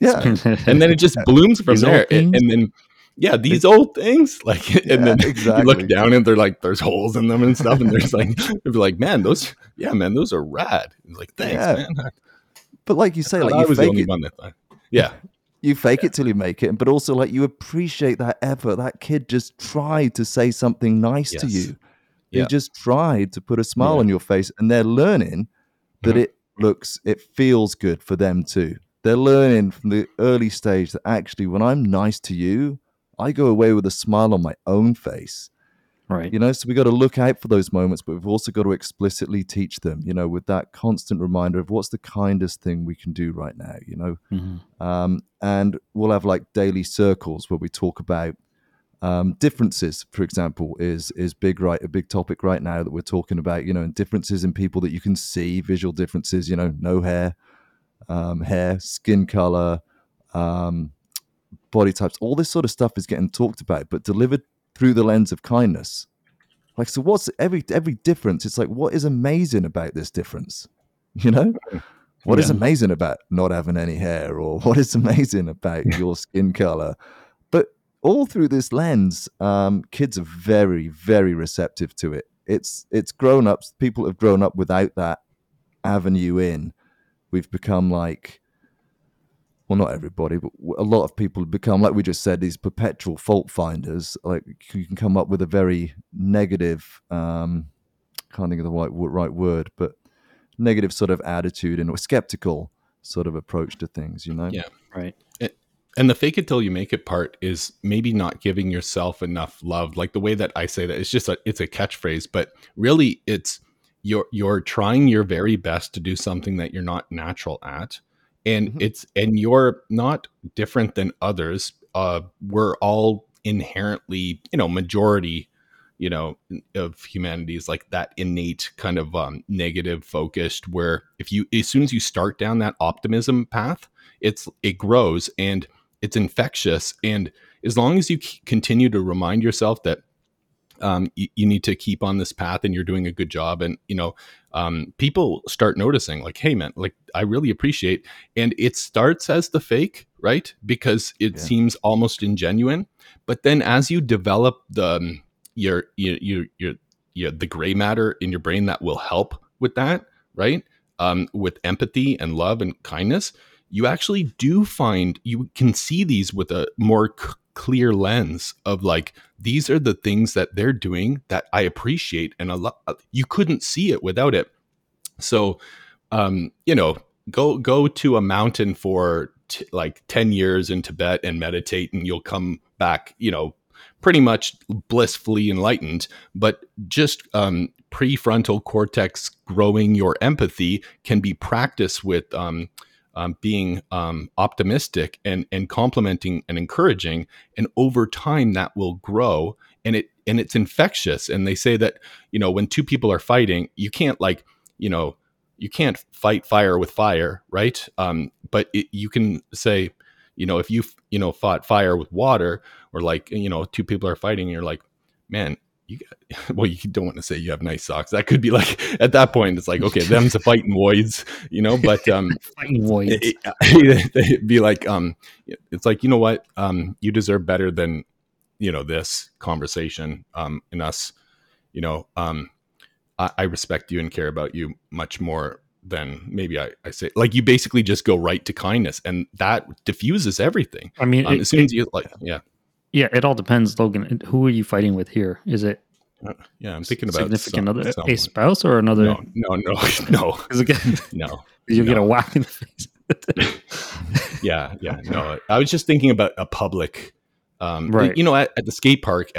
Thanks, man. And then it just blooms from there. And then, yeah, these old things, like, and then you look down and they're like, there's holes in them and stuff, and there's like, they're like, man, those, those are rad. And like, thanks, man. But like you say, like, I was the only one that thought, you fake it till you make it, but also like you appreciate that effort. That kid just tried to say something nice to you. He just tried to put a smile on your face, and they're learning that it feels good for them too. They're learning from the early stage that actually, when I'm nice to you, I go away with a smile on my own face, right? You know, so we got to look out for those moments, but we've also got to explicitly teach them, you know, with that constant reminder of what's the kindest thing we can do right now, you know? And we'll have like daily circles where we talk about differences, for example, is big, right? A big topic right now that we're talking about, you know, and differences in people that you can see, visual differences, you know, no hair, hair, skin color, body types, all this sort of stuff is getting talked about, but delivered through the lens of kindness. Like, so what's every difference? It's like, what is amazing about this difference? You know, what is amazing about not having any hair, or what is amazing about your skin color? But all through this lens, kids are very, very receptive to it. It's grown-ups, people have grown up without that avenue in. We've become like, well, not everybody, but a lot of people become, like we just said, these perpetual fault finders. Like, you can come up with a very negative, can't think of the right word, but negative sort of attitude and or skeptical sort of approach to things, you know? Yeah, right. And the fake it till you make it part is maybe not giving yourself enough love. Like, the way that I say that, it's just it's a catchphrase, but really it's you're trying your very best to do something that you're not natural at. And and you're not different than others. We're all inherently, you know, majority, you know, of humanity is like that innate kind of negative focused, where as soon as you start down that optimism path, it grows and it's infectious. And as long as you continue to remind yourself that you need to keep on this path and you're doing a good job, and, you know, people start noticing, like, hey man, like, I really appreciate, and it starts as the fake, right? Because it seems almost ingenuine, but then as you develop the gray matter in your brain that will help with that, right? With empathy and love and kindness, you actually do find you can see these with a more clear lens of, like, these are the things that they're doing that I appreciate, and you couldn't see it without it. So, you know, go to a mountain for like 10 years in Tibet and meditate, and you'll come back, you know, pretty much blissfully enlightened. But just prefrontal cortex growing your empathy can be practiced with being optimistic and complimenting and encouraging, and over time that will grow, and it's infectious. And they say that, you know, when two people are fighting, you can't, like, you know, you can't fight fire with fire, right? But you can say, you know, if you fought fire with water, or, like, you know, two people are fighting, and you're like, man, you don't want to say you have nice socks. That could be like, at that point, it's like, okay, them's a fighting voids, you know, but fighting voids. It'd be like, it's like, you know what, you deserve better than you know, this conversation, and us, you know, I respect you and care about you much more than maybe I say. Like, you basically just go right to kindness, and that diffuses everything. I mean, as soon as you like, yeah, it all depends, Logan. Who are you fighting with here? Is it? Yeah, I'm thinking about significant other, someone. A spouse or another. No. No, you'll get a whack in the face. Yeah. No, I was just thinking about a public, right. You know, at the skate park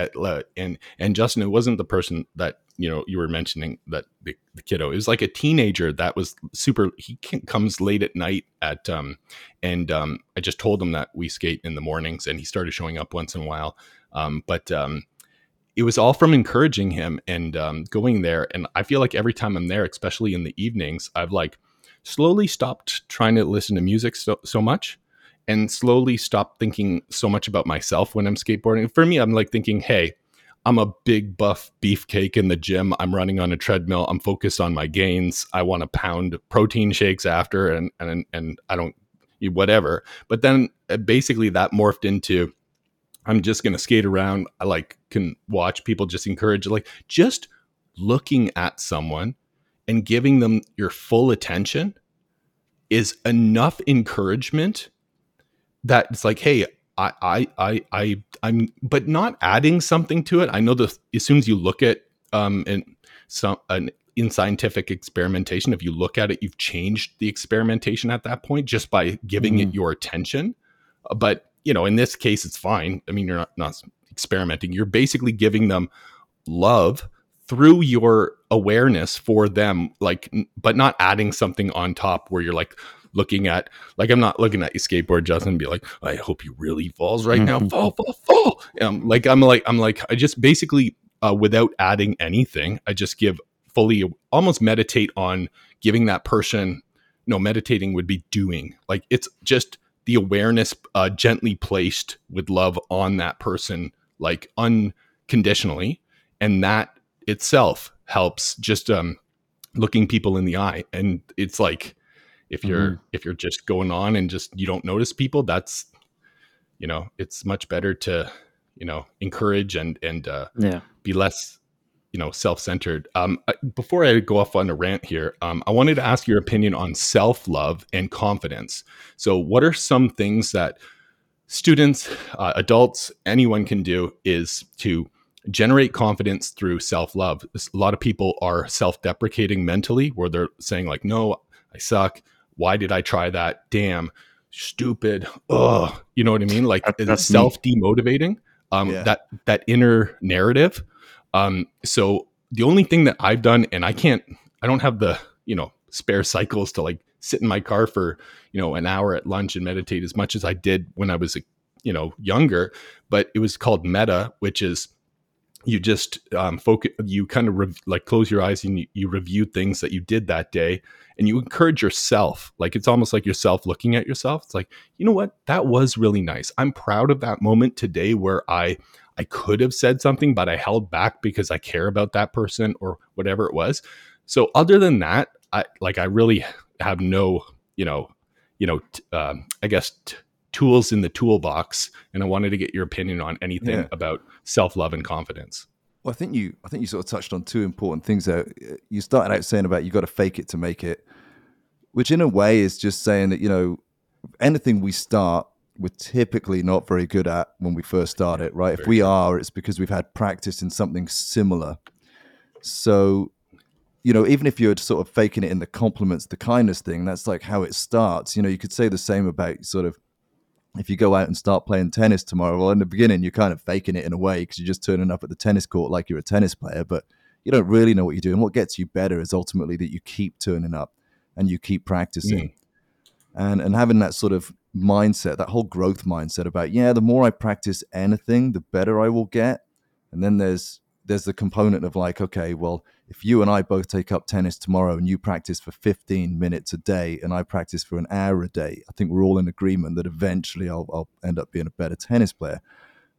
and Justin, it wasn't the person that, you know, you were mentioning that the kiddo, it was like a teenager that was super, comes late at night at, I just told him that we skate in the mornings and he started showing up once in a while. It was all from encouraging him and going there. And I feel like every time I'm there, especially in the evenings, I've like slowly stopped trying to listen to music so much and slowly stopped thinking so much about myself when I'm skateboarding. For me, I'm like thinking, hey, I'm a big buff beefcake in the gym. I'm running on a treadmill. I'm focused on my gains. I want to pound protein shakes after and I don't eat whatever. But then basically that morphed into, I'm just going to skate around. I like can watch people, just encourage, like just looking at someone and giving them your full attention is enough encouragement that it's like, hey, I'm, but not adding something to it. I know that as soon as you look at, in scientific experimentation, if you look at it, you've changed the experimentation at that point just by giving it your attention. But you know, in this case, it's fine. I mean, you're not experimenting. You're basically giving them love through your awareness for them, like, but not adding something on top where you're like looking at, like, I'm not looking at your skateboard, Justin, and be like, I hope you really falls right now. Fall. I'm like, I just basically, without adding anything, I just give fully, almost meditate on giving that person, no, meditating would be doing. Like, it's just the awareness gently placed with love on that person, like unconditionally. And that itself helps just looking people in the eye. And it's like, if you're just going on and just, you don't notice people, that's, you know, it's much better to, you know, encourage and be less, you know, self-centered. Before I go off on a rant here, I wanted to ask your opinion on self-love and confidence. So what are some things that students, adults, anyone can do is to generate confidence through self-love? A lot of people are self-deprecating mentally, where they're saying like, no, I suck. Why did I try that? Damn, stupid. Oh, you know what I mean? Like, it's self-demotivating, that inner narrative. So the only thing that I've done, and I don't have the, you know, spare cycles to like sit in my car for, you know, an hour at lunch and meditate as much as I did when I was, you know, younger, but it was called metta, which is you just, focus, you kind of like close your eyes and you review things that you did that day and you encourage yourself. Like, it's almost like yourself looking at yourself. It's like, you know what, that was really nice. I'm proud of that moment today where I could have said something, but I held back because I care about that person or whatever it was. So other than that, I really have no, tools in the toolbox. And I wanted to get your opinion on anything about self-love and confidence. Well, I think you sort of touched on two important things there. You started out saying about, you got to fake it to make it, which in a way is just saying that, you know, anything we start, we're typically not very good at when we first start it, right? If we are, it's because we've had practice in something similar. So, you know, even if you're sort of faking it in the compliments, the kindness thing, that's like how it starts. You know, you could say the same about sort of, if you go out and start playing tennis tomorrow, well, in the beginning, you're kind of faking it in a way because you're just turning up at the tennis court like you're a tennis player, but you don't really know what you're doing. What gets you better is ultimately that you keep turning up and you keep practicing. And having that sort of mindset, that whole growth mindset about, the more I practice anything, the better I will get. And then there's the component of like, okay, well, if you and I both take up tennis tomorrow and you practice for 15 minutes a day and I practice for an hour a day, I think we're all in agreement that eventually I'll end up being a better tennis player.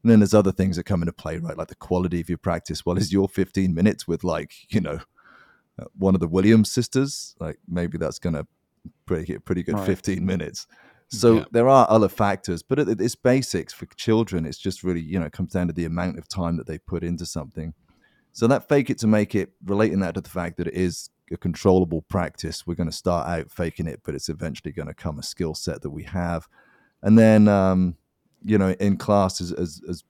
And then there's other things that come into play, right? Like the quality of your practice. Well, is your 15 minutes with like, you know, one of the Williams sisters? Like maybe that's going to pretty good, right. 15 minutes. So there are other factors, but it's basics for children. It's just really, it comes down to the amount of time that they put into something. So that fake it to make it, relating that to the fact that it is a controllable practice. We're going to start out faking it, but it's eventually going to become a skill set that we have. And then, in class, as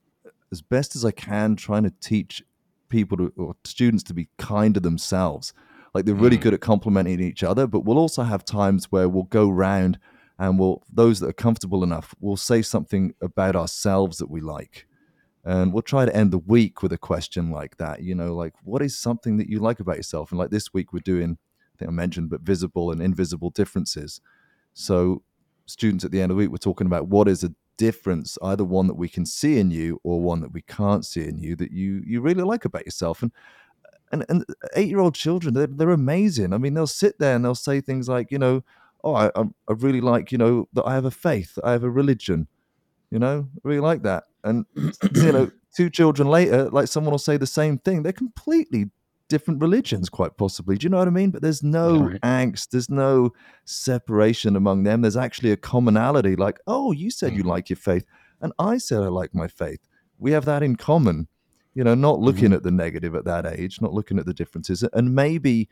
best as I can, trying to teach people or students to be kind to themselves. Like they're really good at complimenting each other, but we'll also have times where we'll go round and those that are comfortable enough, we'll say something about ourselves that we like. And we'll try to end the week with a question like that, like, what is something that you like about yourself? And like this week we're doing, I think I mentioned, but visible and invisible differences. So students at the end of the week, we're talking about what is a difference, either one that we can see in you or one that we can't see in you that you really like about yourself. And 8-year-old children, they're amazing. I mean, they'll sit there and they'll say things like, I really like, that I have a faith, I have a religion, I really like that. And, 2 children later, like someone will say the same thing. They're completely different religions, quite possibly. Do you know what I mean? But there's no angst. There's no separation among them. There's actually a commonality like, oh, you said you like your faith. And I said I like my faith. We have that in common, not looking at the negative at that age, not looking at the differences. And maybe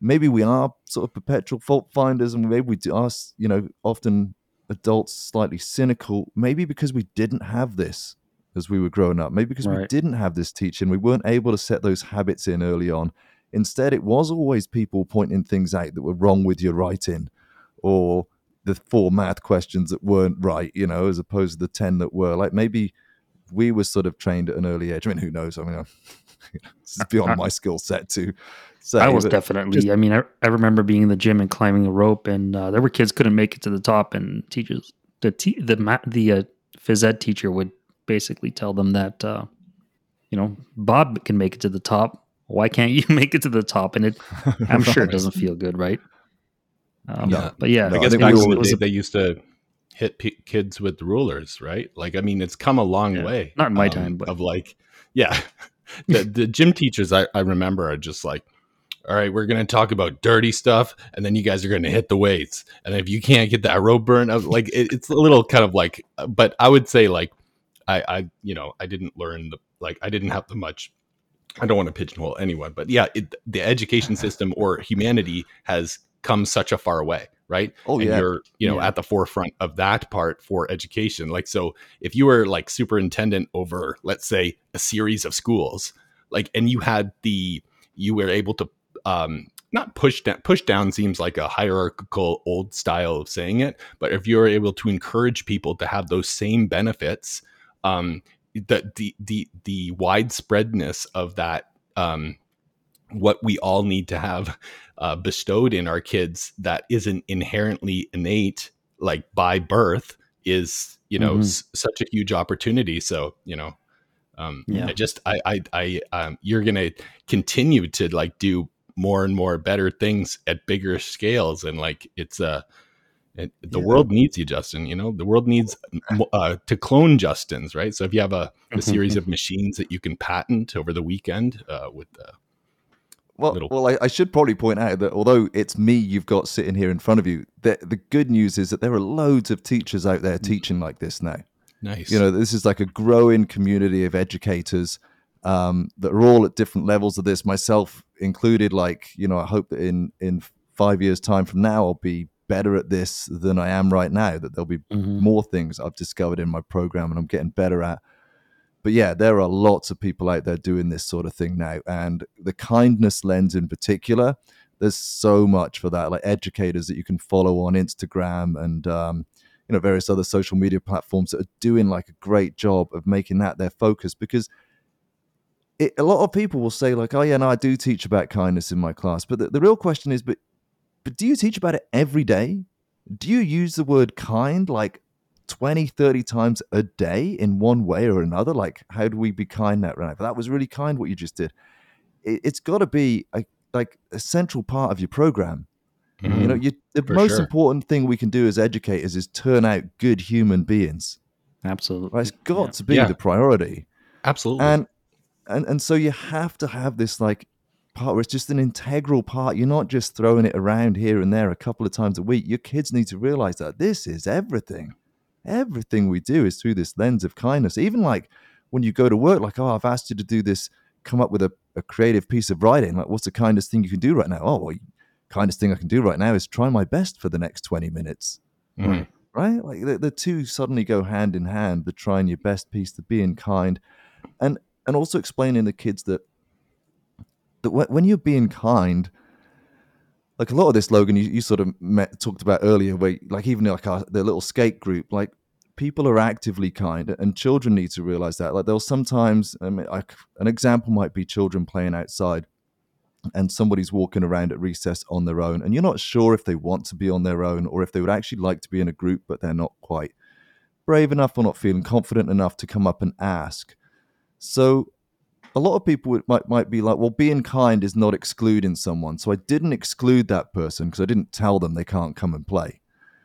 we are sort of perpetual fault finders, and maybe we are, often adults slightly cynical, maybe because we didn't have this as we were growing up, maybe because we didn't have this teaching, we weren't able to set those habits in early on. Instead, it was always people pointing things out that were wrong with your writing, or the 4 math questions that weren't right, as opposed to the 10 that were. Like maybe we were sort of trained at an early age. I mean, who knows? I mean, it's beyond my skill set to say. I was definitely. I remember being in the gym and climbing a rope, and there were kids couldn't make it to the top, and teachers, the phys ed teacher would basically tell them that, Bob can make it to the top. Why can't you make it to the top? And I'm sure it doesn't feel good, right? No. But yeah, I guess back in the day, they used to hit kids with rulers, right? Like, I mean, it's come a long way. Not in my time, but of like, yeah. The gym teachers I remember are just like, all right, we're going to talk about dirty stuff, and then you guys are going to hit the weights. And if you can't get that rope burn, like it's a little kind of like, but I would say like, I didn't learn I didn't have the much. I don't want to pigeonhole anyone, but yeah, the education system or humanity has come such a far way, right? Oh, and you're, at the forefront of that part for education. Like, so if you were like superintendent over, let's say, a series of schools, like, and you were able to, not push down seems like a hierarchical old style of saying it, but if you're able to encourage people to have those same benefits, the widespreadness of that, what we all need to have bestowed in our kids that isn't inherently innate, like by birth, is, such a huge opportunity. So, you're going to continue to like do more and more better things at bigger scales. And like, it's the world needs you, Justin, the world needs to clone Justins, right? So if you have a series of machines that you can patent over the weekend with the I should probably point out that although it's me you've got sitting here in front of you, the good news is that there are loads of teachers out there teaching like this now. Nice. This is like a growing community of educators that are all at different levels of this, myself included. Like, I hope that in 5 years' time from now, I'll be better at this than I am right now, that there'll be more things I've discovered in my program and I'm getting better at. But yeah, there are lots of people out there doing this sort of thing now. And the kindness lens in particular, there's so much for that, like educators that you can follow on Instagram and, various other social media platforms that are doing like a great job of making that their focus. Because a lot of people will say like, oh yeah, no, I do teach about kindness in my class. But the real question is, but do you teach about it every day? Do you use the word kind like 20, 30 times a day in one way or another? Like, how do we be kind now? Right? That was really kind what you just did. It's got to be a central part of your program. Mm-hmm. The most important thing we can do as educators is turn out good human beings. Absolutely. Right? It's got to be the priority. Absolutely. And so you have to have this like part where it's just an integral part. You're not just throwing it around here and there a couple of times a week. Your kids need to realize that this is everything. Everything we do is through this lens of kindness. Even like when you go to work, like, oh, I've asked you to do this, come up with a creative piece of writing. Like, what's the kindest thing you can do right now? Oh, well, kindest thing I can do right now is try my best for the next 20 minutes. Mm-hmm. Right? Like the two suddenly go hand in hand, the trying your best piece, the being kind. And also explaining to the kids that when you're being kind, like a lot of this, Logan, you sort of talked about earlier, where like even like the little skate group, like people are actively kind, and children need to realize that. Like they'll sometimes, I mean, an example might be children playing outside and somebody's walking around at recess on their own, and you're not sure if they want to be on their own or if they would actually like to be in a group, but they're not quite brave enough or not feeling confident enough to come up and ask. So a lot of people might be like, well, being kind is not excluding someone. So I didn't exclude that person because I didn't tell them they can't come and play.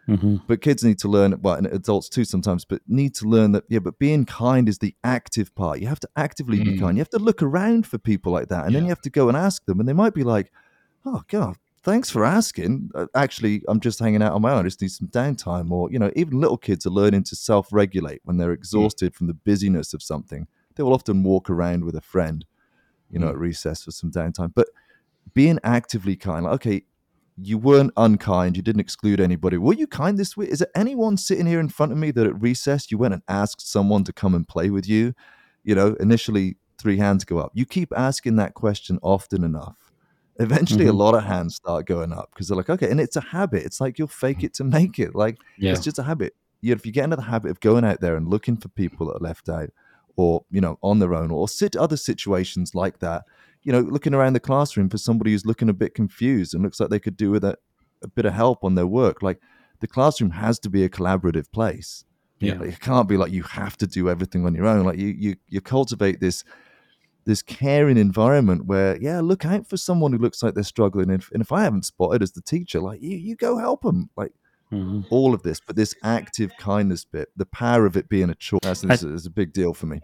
Mm-hmm. But kids need to learn, well, and adults too sometimes, but need to learn that, yeah, but being kind is the active part. You have to actively be kind. You have to look around for people like that. And then you have to go and ask them. And they might be like, oh, God, thanks for asking. Actually, I'm just hanging out on my own. I just need some downtime. Or, you know, even little kids are learning to self-regulate when they're exhausted from the busyness of something. They will often walk around with a friend, you know, at recess for some downtime. But being actively kind, like, okay, you weren't unkind. You didn't exclude anybody. Were you kind this week? Is there anyone sitting here in front of me that at recess you went and asked someone to come and play with you? You know, initially 3 hands go up. You keep asking that question often enough. Eventually a lot of hands start going up because they're like, okay, and it's a habit. It's like you'll fake it to make it. Like it's just a habit. You know, if you get into the habit of going out there and looking for people that are left out, or, you know, on their own, or other situations like that, you know, looking around the classroom for somebody who's looking a bit confused and looks like they could do with a bit of help on their work. Like the classroom has to be a collaborative place. Yeah. Like, it can't be like you have to do everything on your own. Like you cultivate this caring environment where, yeah, look out for someone who looks like they're struggling. And if I haven't spotted as the teacher, like you go help them. Like, all of this, but this active kindness bit, the power of it being a choice, is a big deal for me.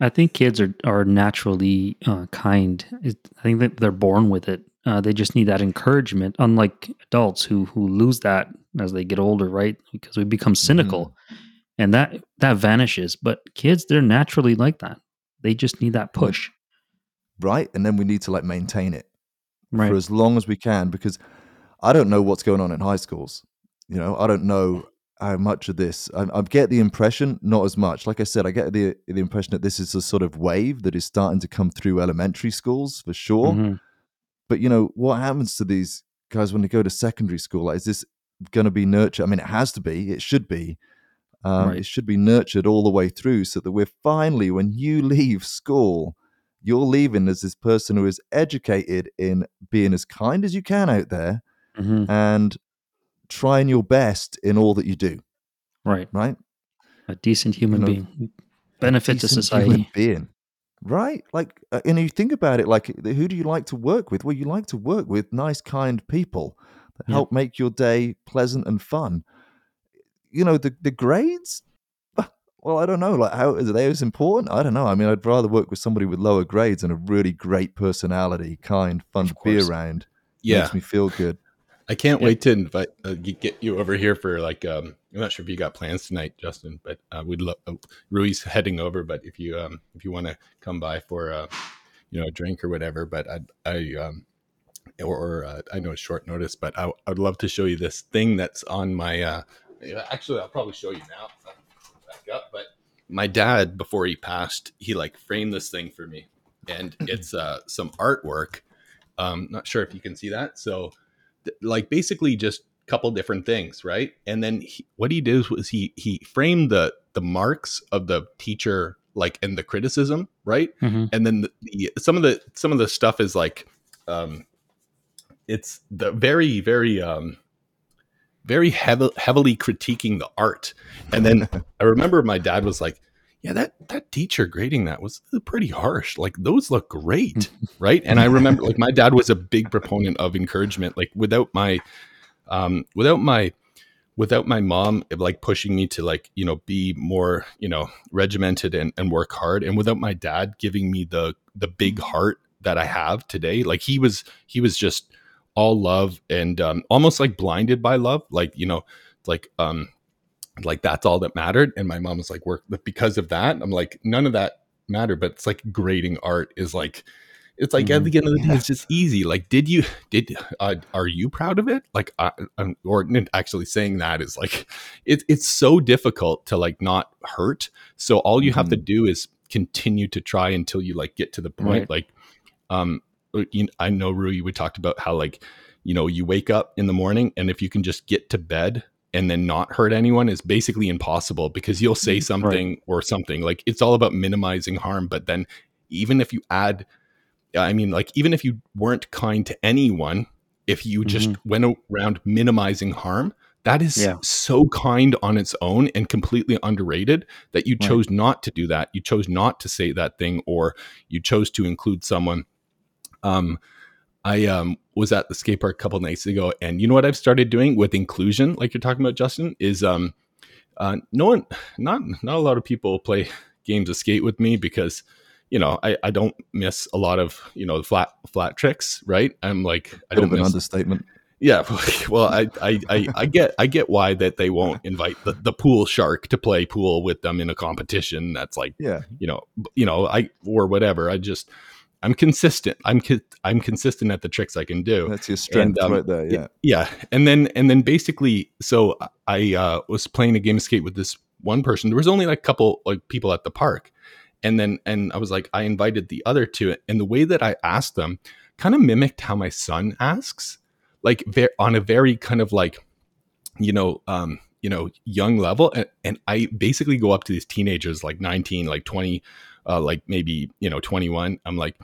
I think kids are naturally kind. I think that they're born with it. They just need that encouragement, unlike adults who lose that as they get older, right? Because we become cynical, and that vanishes. But kids, they're naturally like that. They just need that push. Right, and then we need to like maintain it for as long as we can, because I don't know what's going on in high schools. You know, I don't know how much of this. I get the impression, not as much. Like I said, I get the impression that this is a sort of wave that is starting to come through elementary schools for sure. Mm-hmm. But, you know, what happens to these guys when they go to secondary school? Like, is this going to be nurtured? I mean, it has to be. It should be. It should be nurtured all the way through so that we're finally, when you leave school, you're leaving as this person who is educated in being as kind as you can out there and trying your best in all that you do. Right. A decent human being. Benefit to society. Human being. Right? Like, and you think about it, like, who do you like to work with? Well, you like to work with nice, kind people that help make your day pleasant and fun. You know, the grades? Well, I don't know. Like, how are they as important? I don't know. I mean, I'd rather work with somebody with lower grades and a really great personality, kind, fun to be around. Yeah. Makes me feel good. I can't wait to invite get you over here for like I'm not sure if you got plans tonight, Justin, but we'd love Rui's heading over, but if you want to come by for you know, a drink or whatever, but I know it's short notice, but I would love to show you this thing that's on my actually I'll probably show you now if I can back up, but my dad, before he passed, he like framed this thing for me, and it's some artwork. Not sure if you can see that. So like basically just a couple different things, right? And then what he did was he framed the marks of the teacher, like, and the criticism, right? And then some of the stuff is like it's the very, very very heavily critiquing the art. And then I remember my dad was like, yeah, that teacher grading that was pretty harsh. Like, those look great, right? And I remember, like, my dad was a big proponent of encouragement. Like, without my mom, like, pushing me to, like, you know, be more, you know, regimented and work hard, and without my dad giving me the big heart, that I have today. Like he was just all love and almost like blinded by love. Like, you know, like that's all that mattered. And my mom was like, work because of that. I'm like, none of that mattered, but it's like grading art is like, it's like at the end of the day, it's just easy. Like, are you proud of it? Like, or actually saying that is like, it's so difficult to like not hurt. So all you have to do is continue to try until you like get to the point. Right. Like, I know Rui, we talked about how like, you know, you wake up in the morning and if you can just get to bed and then not hurt anyone is basically impossible, because you'll say something or something. Like, it's all about minimizing harm. But then even if you add, I mean, like, even if you weren't kind to anyone, if you just went around minimizing harm, that is so kind on its own and completely underrated that you chose not to do that. You chose not to say that thing, or you chose to include someone. I was at the skate park a couple nights ago, and you know what I've started doing with inclusion, like you're talking about, Justin, is not a lot of people play games of skate with me because, you know, I don't miss a lot of, you know, flat tricks, right? I'm like, I don't miss an understatement. Yeah, well, I get why that they won't invite the pool shark to play pool with them in a competition. That's like, you know, I or whatever. I just, I'm consistent. I'm consistent at the tricks I can do. That's your strength, and, right there. Yeah. Yeah. And then basically, so I was playing a game of skate with this one person. There was only like a couple like people at the park. And I was like, I invited the other two. And the way that I asked them kind of mimicked how my son asks, like on a very kind of like, you know, young level. And I basically go up to these teenagers, like 19, like 20, like maybe, you know, 21. I'm like,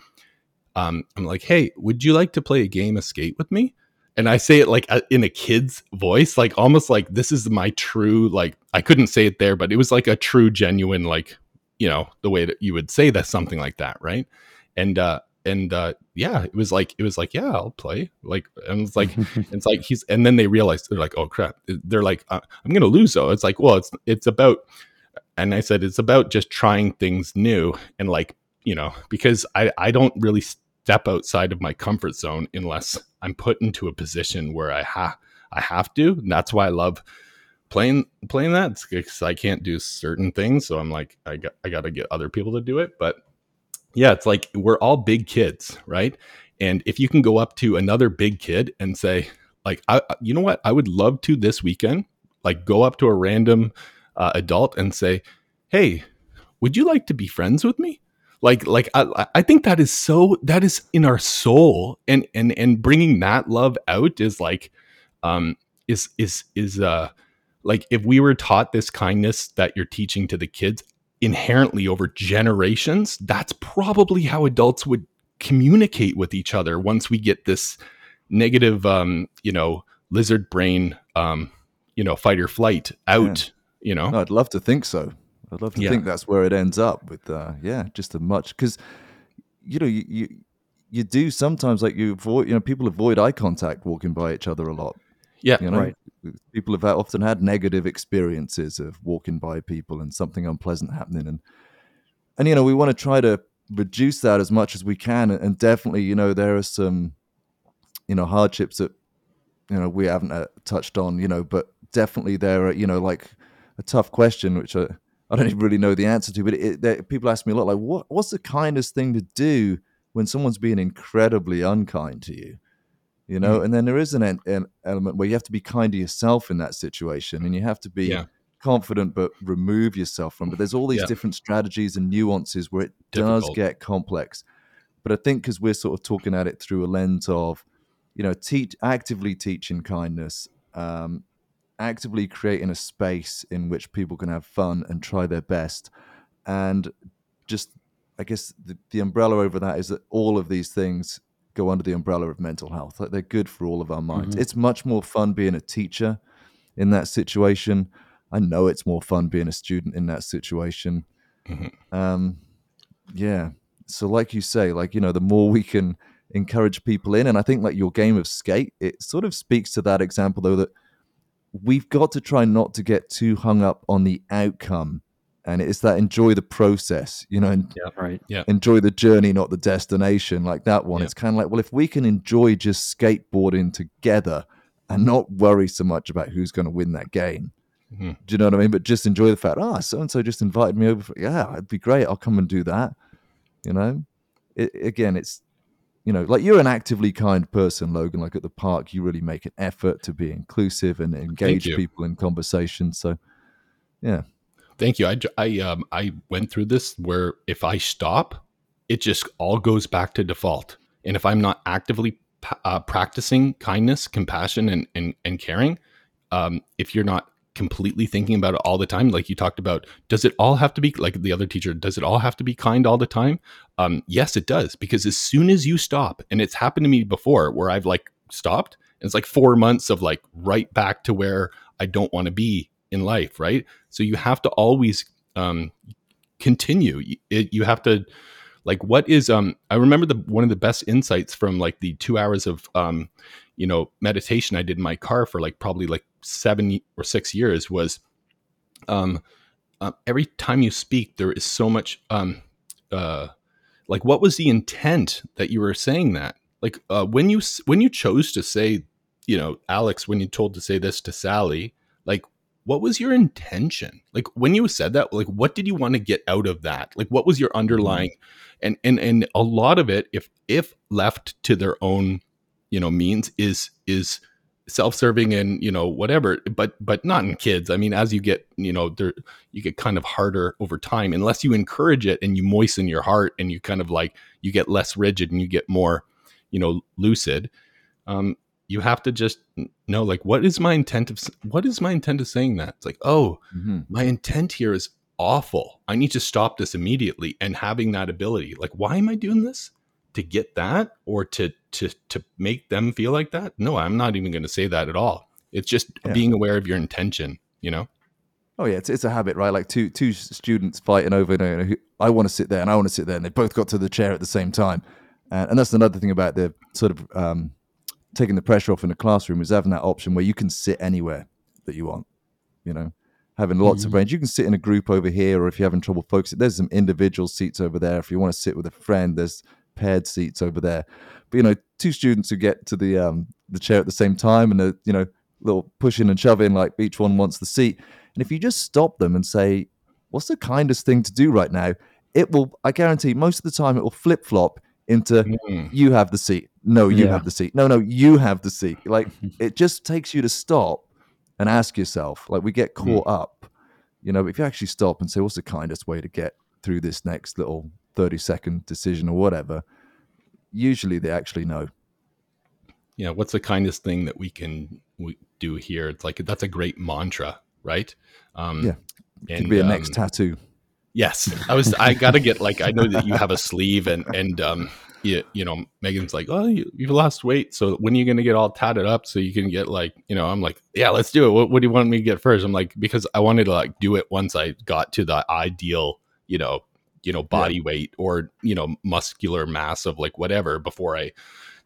hey, would you like to play a game of skate with me? And I say it like in a kid's voice, like almost like this is my true, like, I couldn't say it there, but it was like a true, genuine, like, you know, the way that you would say that, something like that. Right. And yeah, it was like, yeah, I'll play. Like, and it's like, it's like, and then they realized, they're like, oh crap. They're like, I'm going to lose though. It's like, well, it's about, and I said, it's about just trying things new. And like, you know, because I don't really step outside of my comfort zone unless I'm put into a position where I have to. And that's why I love playing that, because I can't do certain things, so I'm like, I got to get other people to do it. But yeah, it's like we're all big kids, right? And if you can go up to another big kid and say, like, you know what, I would love to this weekend, like, go up to a random adult and say, hey, would you like to be friends with me? Like I think that is in our soul, and bringing that love out is like, like if we were taught this kindness that you're teaching to the kids inherently over generations, that's probably how adults would communicate with each other. Once we get this negative, you know, lizard brain, you know, fight or flight out, you know, no, I'd love to think so. I'd love to think that's where it ends up with, just as much. 'Cause you know, you do sometimes, like, you avoid, you know, people avoid eye contact walking by each other a lot. Yeah, you know, right. People have often had negative experiences of walking by people and something unpleasant happening, and you know, we want to try to reduce that as much as we can. And definitely, you know, there are some, you know, hardships that, you know, we haven't touched on, you know, but definitely there are, you know, like a tough question which I don't even really know the answer to, but people ask me a lot, like, what's the kindest thing to do when someone's being incredibly unkind to you? You know, and then there is an element where you have to be kind to yourself in that situation, and you have to be confident, but remove yourself from it. But there's all these different strategies and nuances where it does get complex. But I think because we're sort of talking at it through a lens of, you know, actively teaching kindness, actively creating a space in which people can have fun and try their best. And just, I guess the umbrella over that is that all of these things go under the umbrella of mental health. Like, they're good for all of our minds. It's much more fun being a teacher in that situation. I know it's more fun being a student in that situation. So like you say, like, you know, the more we can encourage people in, and I think like your game of skate, it sort of speaks to that example though, that we've got to try not to get too hung up on the outcome And it's that enjoy the process, you know, and enjoy the journey, not the destination, like that one. Yep. It's kind of like, well, if we can enjoy just skateboarding together and not worry so much about who's going to win that game. Mm-hmm. Do you know what I mean? But just enjoy the fact, so-and-so just invited me over. It'd be great. I'll come and do that. You know, it's, you know, like you're an actively kind person, Logan, like at the park, you really make an effort to be inclusive and engage people in conversation. So, yeah. Thank you. I went through this where if I stop, it just all goes back to default. And if I'm not actively practicing kindness, compassion, and caring, if you're not completely thinking about it all the time, like you talked about, does it all have to be like the other teacher? Does it all have to be kind all the time? Yes, it does. Because as soon as you stop, and it's happened to me before where I've like stopped, and it's like 4 months of like right back to where I don't want to be in life, right? So you have to always continue. You have to, like, what is I remember one of the best insights from like the 2 hours of meditation I did in my car for like probably like 7 or 6 years was every time you speak, there is so much like, what was the intent that you were saying that? Like when you chose to say, Alex, when you told to say this to Sally, like, what was your intention? Like when you said that, like, what did you want to get out of that? Like, what was your underlying, and a lot of it, if left to their own, means is self-serving and, whatever, but not in kids. I mean, as you get, you get kind of harder over time, unless you encourage it and you moisten your heart and you kind of like, you get less rigid and you get more, lucid. You have to just know, like, what is my intent of saying that? It's like, my intent here is awful. I need to stop this immediately. And having that ability, like, why am I doing this? To get that, or to make them feel like that? No, I'm not even going to say that at all. It's just being aware of your intention, Oh yeah, it's a habit, right? Like two students fighting over, I want to sit there and I want to sit there, and they both got to the chair at the same time. And that's another thing about the sort of taking the pressure off in the classroom is having that option where you can sit anywhere that you want, having lots of range. You can sit in a group over here, or if you're having trouble focusing, there's some individual seats over there. If you want to sit with a friend, there's paired seats over there. But, two students who get to the chair at the same time and, little pushing and shoving, like each one wants the seat. And if you just stop them and say, what's the kindest thing to do right now? It will, I guarantee most of the time it will flip-flop into you have the seat. No, you have the seat. No, you have the seat. Like, it just takes you to stop and ask yourself, like, we get caught up, but if you actually stop and say, what's the kindest way to get through this next little 30-second decision or whatever, usually they actually know. Yeah. What's the kindest thing that we do here? It's like, that's a great mantra, right? It could be a next tattoo. Yes. I got to get, like, I know that you have a sleeve and Megan's like, oh, you've lost weight. So when are you going to get all tatted up so you can get like, I'm like, yeah, let's do it. What do you want me to get first? I'm like, because I wanted to like do it once I got to the ideal, body weight or, muscular mass of like whatever before I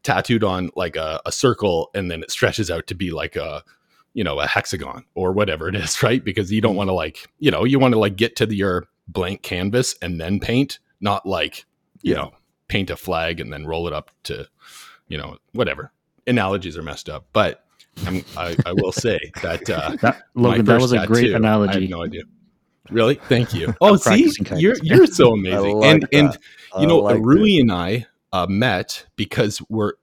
tattooed on like a circle. And then it stretches out to be like a hexagon or whatever it is. Right. Because you don't want to like, you want to like get to your blank canvas and then paint, not like, paint a flag and then roll it up to, whatever. Analogies are messed up, but I will say that Logan, that was a tattoo, great analogy. I have no idea. Really? Thank you. Oh, see, you're so amazing. Like and Rui and I met because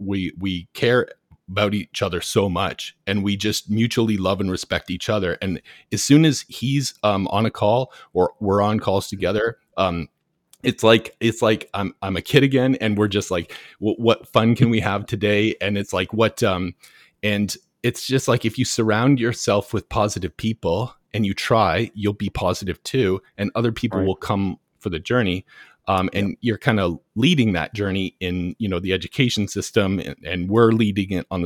we care about each other so much, and we just mutually love and respect each other. And as soon as he's on a call or we're on calls together, it's like I'm a kid again, and we're just like, what fun can we have today? And it's like and it's just like, if you surround yourself with positive people and you try, you'll be positive too, and other people will come for the journey. And you're kind of leading that journey in the education system, and we're leading it in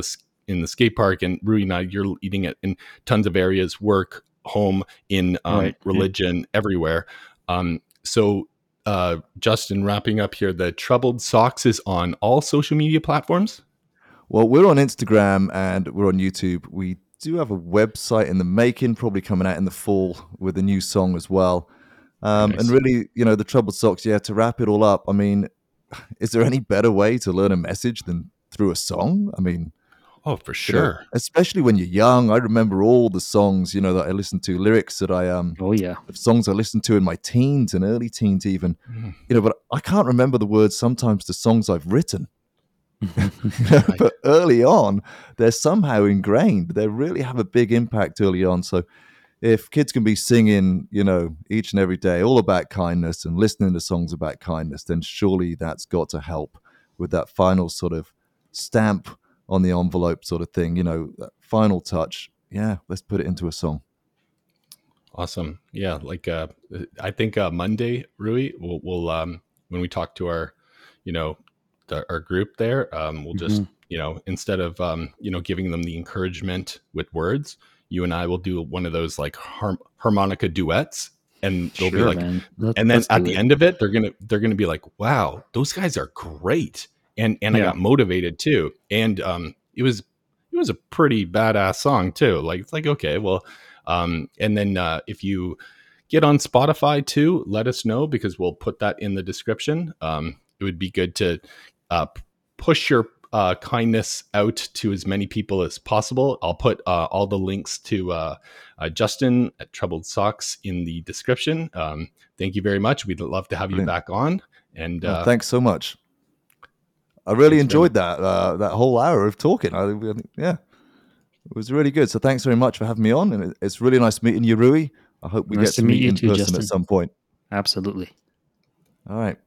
the skate park. And Rui and I, you're leading it in tons of areas: work, home, in religion, everywhere. So Justin, wrapping up here, the Troubled Socks is on all social media platforms. Well, we're on Instagram and we're on YouTube. We do have a website in the making, probably coming out in the fall with a new song as well. Nice. And really, you know, the Troubled Socks, yeah, to wrap it all up, I mean, is there any better way to learn a message than through a song? I mean, oh, for sure. You know, especially when you're young. I remember all the songs, you know, that I listened to, lyrics that I, songs I listened to in my teens and early teens even, you know, but I can't remember the words sometimes to songs I've written. Right. But early on, they're somehow ingrained. They really have a big impact early on. So if kids can be singing, you know, each and every day, all about kindness and listening to songs about kindness, then surely that's got to help with that final sort of stamp on the envelope sort of thing, you know, that final touch. Yeah, let's put it into a song. Awesome. Yeah, like I think Monday, Rui, we'll when we talk to our, you know, our group there, we'll just, you know, instead of, you know, giving them the encouragement with words, you and I will do one of those like harmonica duets, and they'll be like, and then at the end of it, they're going to be like, wow, those guys are great. And I got motivated too. And, it was a pretty badass song too. Like, it's like, okay, well, and then, if you get on Spotify too, let us know, because we'll put that in the description. It would be good to, push your, kindness out to as many people as possible. I'll put all the links to Justin at Troubled Socks in the description. Thank you very much. We'd love to have you back on. And thanks so much. I really enjoyed that whole hour of talking. It was really good. So thanks very much for having me on. And it's really nice meeting you, Rui. I hope we get to meet you in person, Justin, at some point. Absolutely. All right.